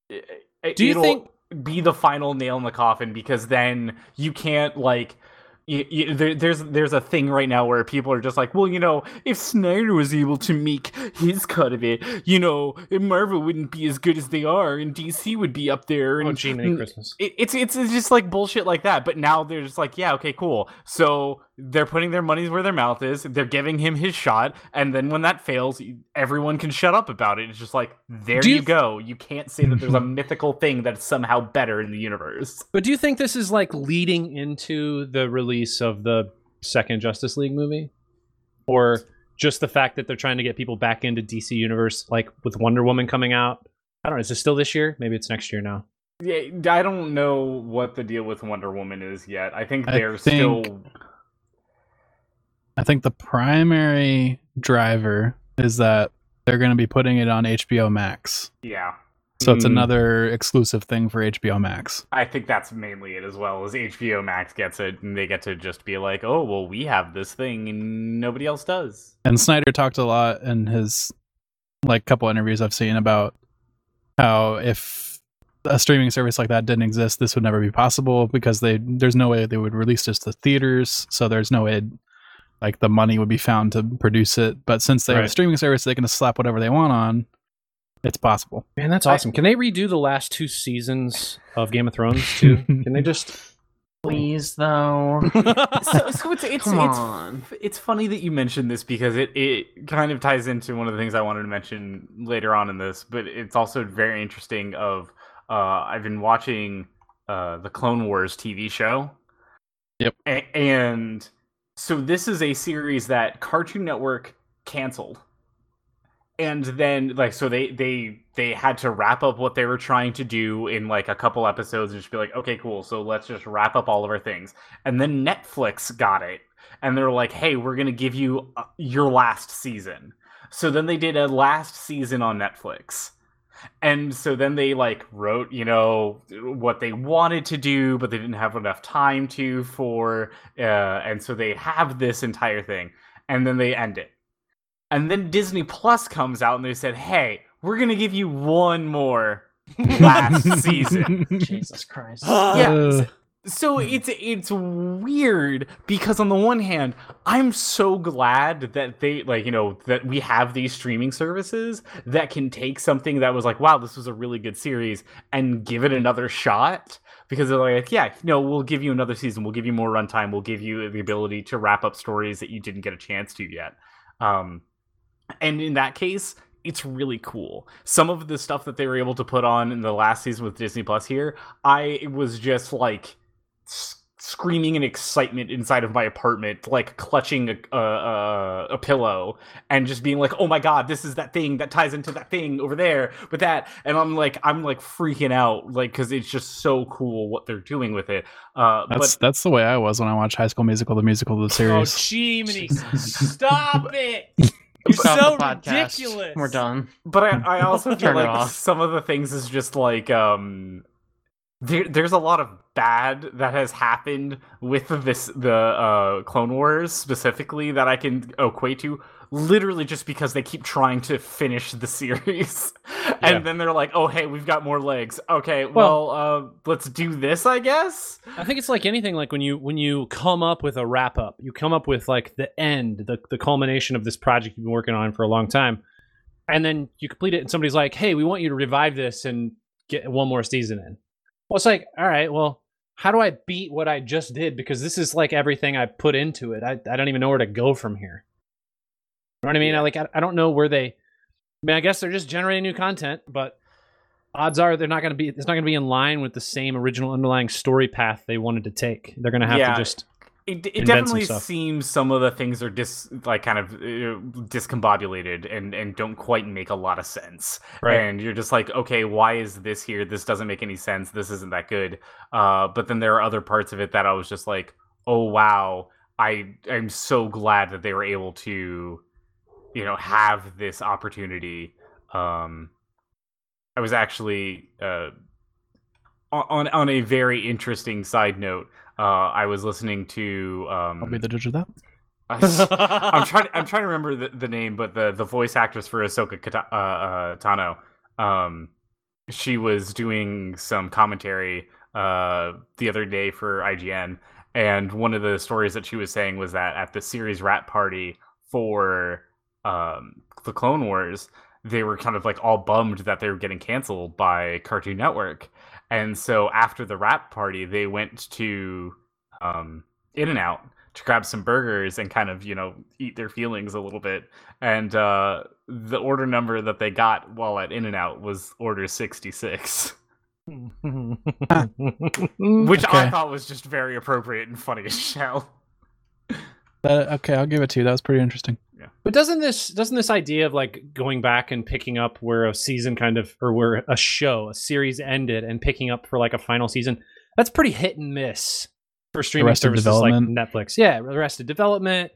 Do you think... be the final nail in the coffin, because then you can't, like, there's a thing right now where people are just like, well, you know, if Snyder was able to make his cut of it, you know, Marvel wouldn't be as good as they are, and DC would be up there. And, oh, gee, Merry Christmas. It's just like bullshit like that, but now they're just like, yeah, okay, cool. So they're putting their money where their mouth is, they're giving him his shot, and then when that fails, everyone can shut up about it. It's just like, there you go. You can't say that there's a mythical thing that's somehow better in the universe. But do you think this is, like, leading into the release of the second Justice League movie? Or just the fact that they're trying to get people back into DC Universe, like, with Wonder Woman coming out? I don't know. Is this still this year? Maybe it's next year now. Yeah, I don't know what the deal with Wonder Woman is yet. I think they're still... I think the primary driver is that they're going to be putting it on HBO Max. Yeah. So it's another exclusive thing for HBO Max. I think that's mainly it as well, is HBO Max gets it and they get to just be like, oh, well, we have this thing and nobody else does. And Snyder talked a lot in his, like, couple interviews I've seen about how if a streaming service like that didn't exist, this would never be possible, because there's no way they would release this to theaters. So there's no way... like, the money would be found to produce it, but since they have a streaming service, they can just slap whatever they want on. It's possible. Man, that's awesome. Can they redo the last 2 seasons of Game of Thrones too? Can they just? Please, though. So it's funny that you mentioned this, because it kind of ties into one of the things I wanted to mention later on in this, but it's also very interesting. I've been watching the Clone Wars TV show. Yep. And so this is a series that Cartoon Network canceled. And then, like, so they had to wrap up what they were trying to do in, like, a couple episodes and just be like, okay, cool, so let's just wrap up all of our things. And then Netflix got it. And they were like, hey, we're going to give you your last season. So then they did a last season on Netflix. And so then they, like, wrote, you know, what they wanted to do, but they didn't have enough time to and so they have this entire thing, and then they end it. And then Disney Plus comes out, and they said, hey, we're going to give you one more last season. Jesus Christ. Yeah. So it's weird, because on the one hand, I'm so glad that they, like, you know, that we have these streaming services that can take something that was like, wow, this was a really good series, and give it another shot, because they're like, yeah, no, we'll give you another season, we'll give you more runtime, we'll give you the ability to wrap up stories that you didn't get a chance to yet. And in that case, it's really cool. Some of the stuff that they were able to put on in the last season with Disney Plus here, I was just like screaming in excitement inside of my apartment, like clutching a pillow and just being like, oh my god, this is that thing that ties into that thing over there with that, and I'm like freaking out, like, because it's just so cool what they're doing with it. That's the way I was when I watched High School Musical, the musical of the series. Oh, Jiminy, stop it. You're so ridiculous. We're done. But I also feel like some of the things is just like, there's a lot of bad that has happened with the Clone Wars specifically that I can equate to literally just because they keep trying to finish the series. And then they're like, oh, hey, we've got more legs. Okay, well, let's do this, I guess. I think it's like anything, like when you come up with a wrap up, you come up with, like, the end, the culmination of this project you've been working on for a long time. And then you complete it and somebody's like, hey, we want you to revive this and get one more season in. Well, it's like, all right, well, how do I beat what I just did? Because this is, like, everything I put into it. I don't even know where to go from here. You know what I mean? I don't know where they... I mean, I guess they're just generating new content, but odds are they're not going to be, it's not going to be in line with the same original underlying story path they wanted to take. They're going to have to just it definitely seems some of the things are discombobulated and don't quite make a lot of sense. Right. And you're just like, okay, why is this here? This doesn't make any sense. This isn't that good. But then there are other parts of it that I was just like, oh, wow. I'm so glad that they were able to, you know, have this opportunity. I was actually on a very interesting side note. I was listening to. I'll be the judge of that. I'm trying to remember the name, but the voice actress for Ahsoka Tano, she was doing some commentary the other day for IGN, and one of the stories that she was saying was that at the series wrap party for the Clone Wars, they were kind of like all bummed that they were getting canceled by Cartoon Network. And so after the wrap party, they went to In-N-Out to grab some burgers and kind of, you know, eat their feelings a little bit. And the order number that they got while at In-N-Out was order 66. Which I thought was just very appropriate and funny as hell. Okay, I'll give it to you. That was pretty interesting. Yeah. But doesn't this idea of like going back and picking up where a season kind of, or where a series ended and picking up for like a final season, that's pretty hit and miss for streaming services like Netflix. Yeah, Arrested Development,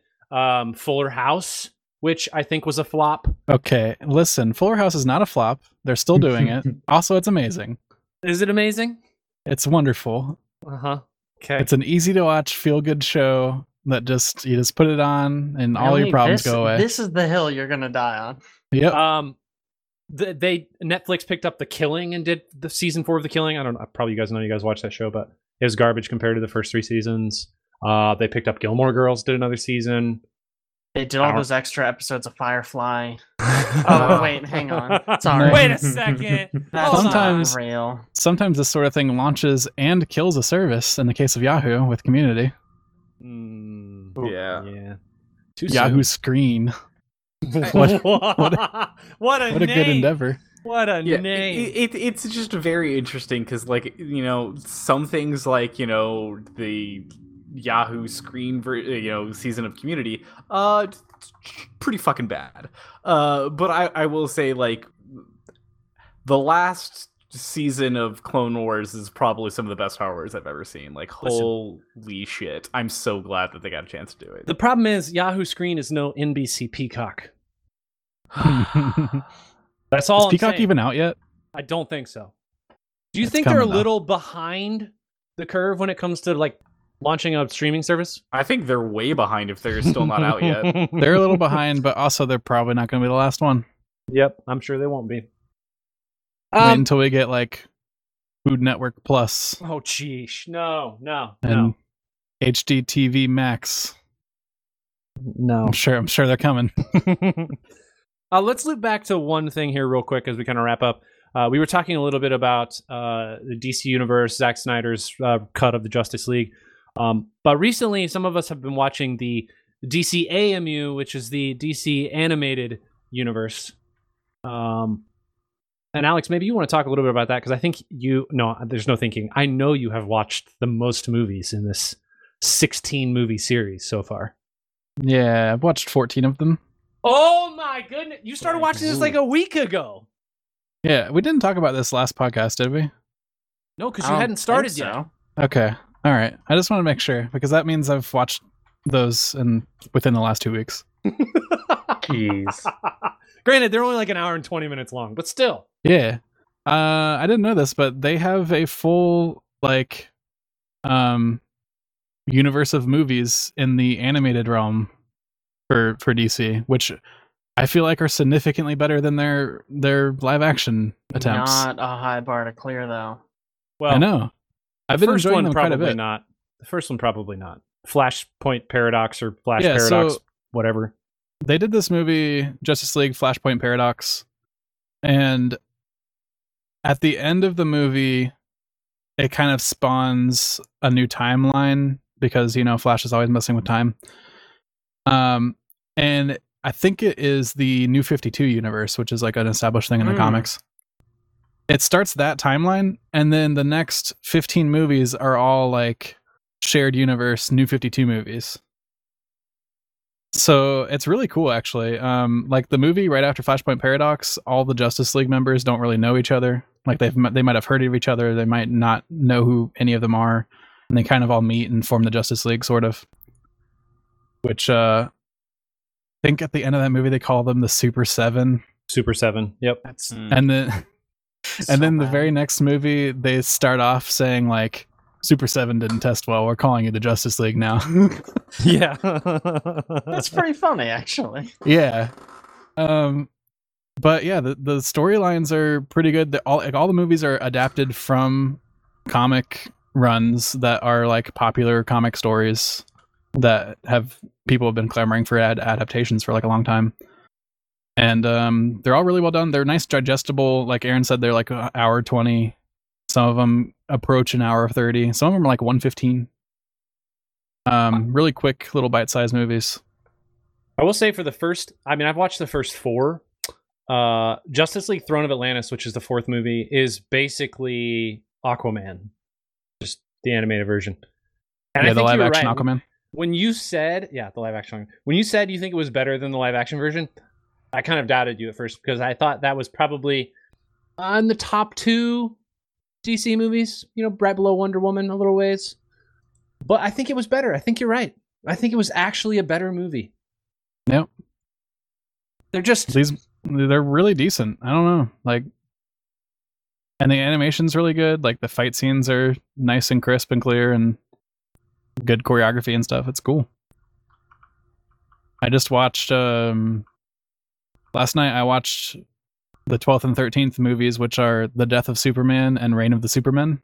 Fuller House, which I think was a flop. Okay, listen, Fuller House is not a flop. They're still doing it. Also, it's amazing. Is it amazing? It's wonderful. Uh-huh. Okay. It's an easy to watch, feel good show. That just, you just put it on and all your problems go away. This is the hill you're gonna die on. Yep. Netflix picked up The Killing and did the season 4 of The Killing. I don't know, probably you guys know, you guys watch that show, but it was garbage compared to the first 3 seasons. They picked up Gilmore Girls, did another season. They did all those extra episodes of Firefly. Oh, wait, hang on. Sorry. Wait a second. That's sometimes, not real. Sometimes this sort of thing launches and kills a service, in the case of Yahoo with Community. Yeah. Too Yahoo soon. Screen. What a good endeavor. What a name. It's just very interesting because, like, you know, some things like, you know, the Yahoo Screen, you know, season of Community, pretty fucking bad. But I will say, like, the last season of Clone Wars is probably some of the best Star Wars I've ever seen. Like, holy shit. I'm so glad that they got a chance to do it. The problem is Yahoo Screen is no NBC Peacock. That's all. Is Peacock even out yet? I don't think so. Do you think they're a little behind the curve when it comes to, like, launching a streaming service? I think they're way behind if they're still not out yet. They're a little behind, but also they're probably not going to be the last one. Yep, I'm sure they won't be. Wait until we get like Food Network Plus. Oh, jeez. No. HDTV Max. No. I'm sure they're coming. Let's loop back to one thing here real quick as we kind of wrap up. We were talking a little bit about the DC Universe, Zack Snyder's cut of the Justice League. But recently, some of us have been watching the DC AMU, which is the DC Animated Universe. And Alex, maybe you want to talk a little bit about that, because I think there's no thinking. I know you have watched the most movies in this 16-movie series so far. Yeah, I've watched 14 of them. Oh my goodness! You started watching this like a week ago! Yeah, we didn't talk about this last podcast, did we? No, because you hadn't started yet. Okay, alright. I just want to make sure, because that means I've watched those within the last 2 weeks. Jeez. Granted, they're only like an hour and 20 minutes long, but still. Yeah. I didn't know this, but they have a full, like, universe of movies in the animated realm for DC, which I feel like are significantly better than their live action attempts. Not a high bar to clear, though. Well, I know. I've been enjoying them quite a bit. Not. The first one, probably not. Flashpoint Paradox or Flash Paradox, so whatever. They did this movie, Justice League, Flashpoint Paradox, and at the end of the movie, it kind of spawns a new timeline because, you know, Flash is always messing with time. And I think it is the New 52 universe, which is like an established thing in the comics. It starts that timeline, and then the next 15 movies are all like shared universe New 52 movies. So it's really cool, actually. Like the movie right after Flashpoint Paradox, all the Justice League members don't really know each other. Like they might have heard of each other, they might not know who any of them are, and they kind of all meet and form the Justice League, sort of. Which I think at the end of that movie they call them the Super Seven. Super Seven, yep. And then the very next movie they start off saying like, Super 7 didn't test well. We're calling it the Justice League now. Yeah. That's pretty funny, actually. Yeah. But yeah, the storylines are pretty good. All the movies are adapted from comic runs that are like popular comic stories that people have been clamoring for adaptations for like a long time. And they're all really well done. They're nice, digestible. Like Aaron said, they're like an hour 20. Some of them approach an hour 30. Some of them are like 1:15. Really quick little bite-sized movies. I will say I've watched the first four. Justice League Throne of Atlantis, which is the fourth movie, is basically Aquaman. Just the animated version. And yeah, the live action right. Aquaman. When you said, the live action. When you said you think it was better than the live action version, I kind of doubted you at first because I thought that was probably on the top two DC movies, right below Wonder Woman a little ways. But I think it was better. I think you're right. I think it was actually a better movie. Yep. They're really decent. I don't know. And the animation's really good. Like the fight scenes are nice and crisp and clear and good choreography and stuff. It's cool. I just watched last night I watched the 12th and 13th movies, which are The Death of Superman and Reign of the Supermen.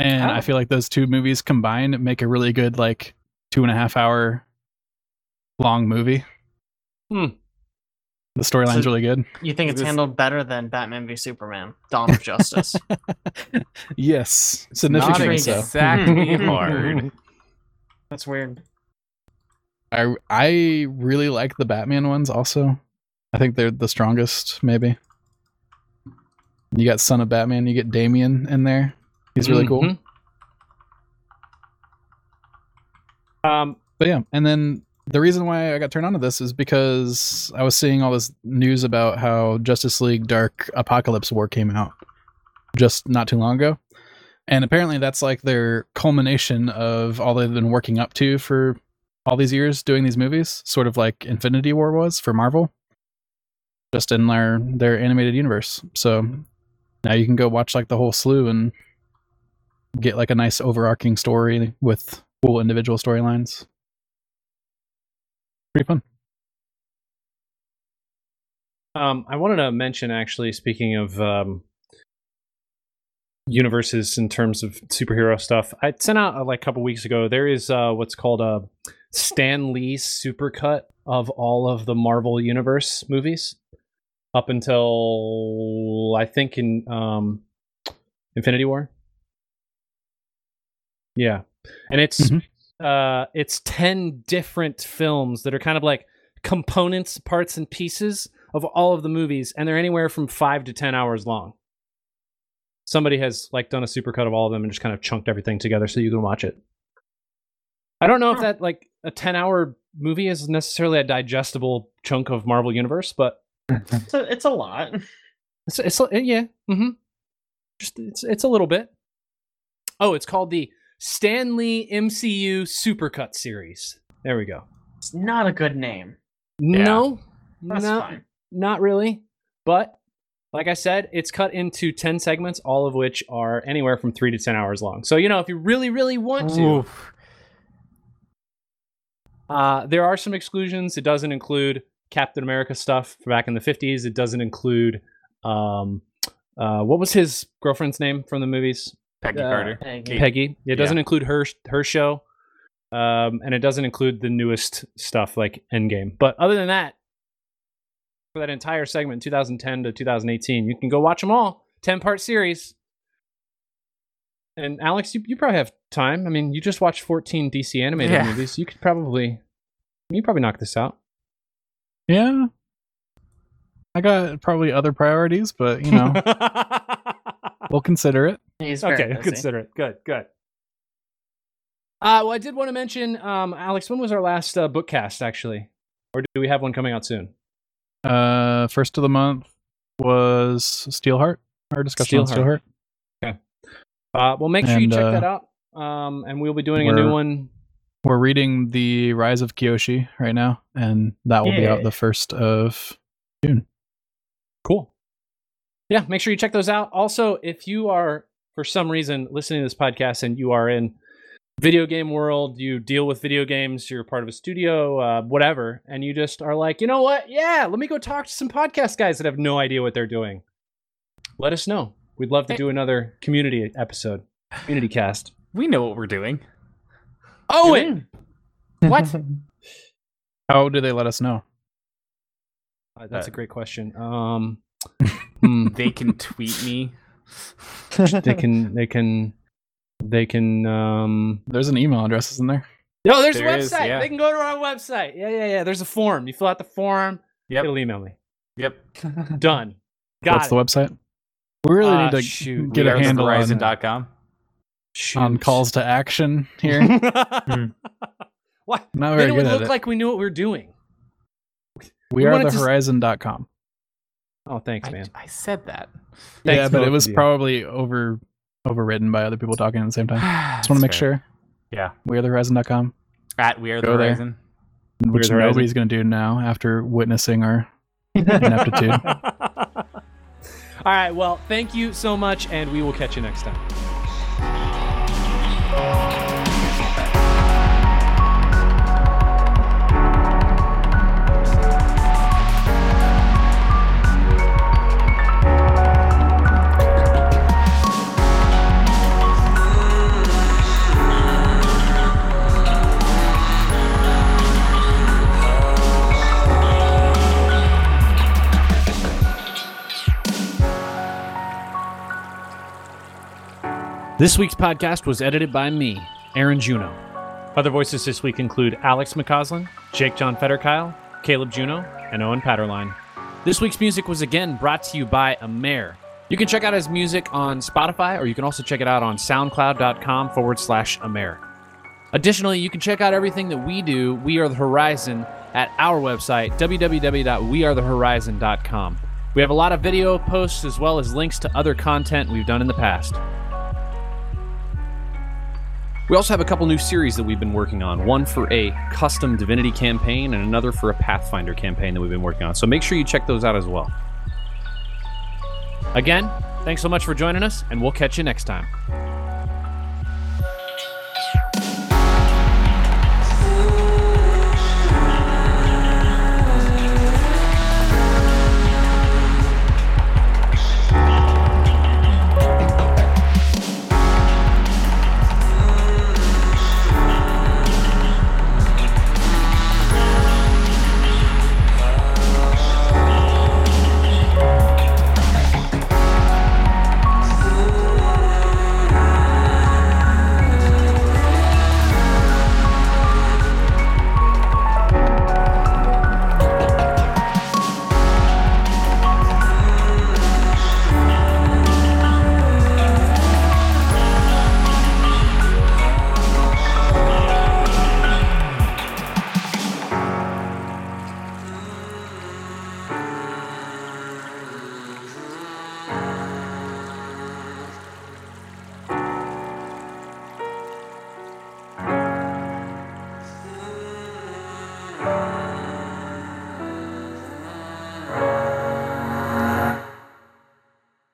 And I feel like those two movies combined make a really good, 2.5 hour long movie. The storyline's really good. You think it's handled better than Batman v Superman, Dawn of Justice? Yes. Significantly so. Not exactly hard. That's weird. I really like the Batman ones also. I think they're the strongest, maybe. You got Son of Batman, you get Damian in there. He's really cool. But yeah, and then the reason why I got turned on to this is because I was seeing all this news about how Justice League Dark Apocalypse War came out just not too long ago. And apparently that's like their culmination of all they've been working up to for all these years doing these movies, sort of like Infinity War was for Marvel. Just in their animated universe. So now you can go watch the whole slew and get a nice overarching story with cool individual storylines. Pretty fun. I wanted to mention, actually, speaking of universes in terms of superhero stuff, I sent out a couple weeks ago, there is what's called a Stan Lee supercut of all of the Marvel Universe movies. Up until, I think, in Infinity War. Yeah. And it's 10 different films that are kind of components, parts, and pieces of all of the movies. And they're anywhere from 5 to 10 hours long. Somebody has done a supercut of all of them and just kind of chunked everything together so you can watch it. I don't know if that a 10-hour movie is necessarily a digestible chunk of Marvel Universe, but it's a lot. It's a little bit. Oh, it's called the Stan Lee MCU Supercut series. There we go. It's not a good name. No, yeah. That's fine. Not really. But like I said, it's cut into 10 segments, all of which are anywhere from 3 to 10 hours long. So if you really, really want to. Oof. There are some exclusions. It doesn't include Captain America stuff from back in the 50s. It doesn't include what was his girlfriend's name from the movies? Peggy Carter. Peggy. It doesn't include her show, and it doesn't include the newest stuff like Endgame. But other than that, for that entire segment, 2010 to 2018, you can go watch them all. 10-part series. And Alex, you probably have time. I mean, you just watched 14 DC animated movies. You could probably knock this out. Yeah. I got probably other priorities, but you know, we'll consider it. Okay, consider it. Good, good. Well, I did want to mention, Alex, when was our last book cast, actually? Or do we have one coming out soon? First of the month was Steelheart. Our discussion on Steelheart. Okay. Well, make sure you check that out. And we'll be doing a new one. We're reading The Rise of Kyoshi right now, and that will be out the 1st of June. Cool. Yeah, make sure you check those out. Also, if you are, for some reason, listening to this podcast and you are in video game world, you deal with video games, you're part of a studio, whatever, and you just are like, you know what? Yeah, let me go talk to some podcast guys that have no idea what they're doing. Let us know. We'd love to do another community episode, community cast. We know what we're doing. Owen! What? How do they let us know? That's a great question. They can tweet me. They can. There's an email address, isn't there? No, there's a website. Is, yeah. They can go to our website. Yeah. There's a form. You fill out the form. Yep. It'll email me. Yep. Done. What's the website? We really need to get a handle on Horizon.com. On calls to action here. What? Not very good at it. It would look like we knew what we were doing. We are the Horizon.com. Oh, thanks, man. I said that. Thanks, yeah, but it was probably overridden by other people talking at the same time. Just want to make sure. Yeah. We are the Horizon.com. At We Are the Horizon. Which nobody's going to do now after witnessing our ineptitude. All right, well, thank you so much, and we will catch you next time. This week's podcast was edited by me, Aaron Juno. Other voices this week include Alex McCausland, Jake John Fetterkyle, Caleb Juno, and Owen Patterline. This week's music was again brought to you by Amer. You can check out his music on Spotify, or you can also check it out on soundcloud.com/Amer. Additionally, you can check out everything that we do, We Are The Horizon, at our website, www.wearethehorizon.com. We have a lot of video posts as well as links to other content we've done in the past. We also have a couple new series that we've been working on, one for a custom Divinity campaign and another for a Pathfinder campaign that we've been working on. So make sure you check those out as well. Again, thanks so much for joining us, and we'll catch you next time.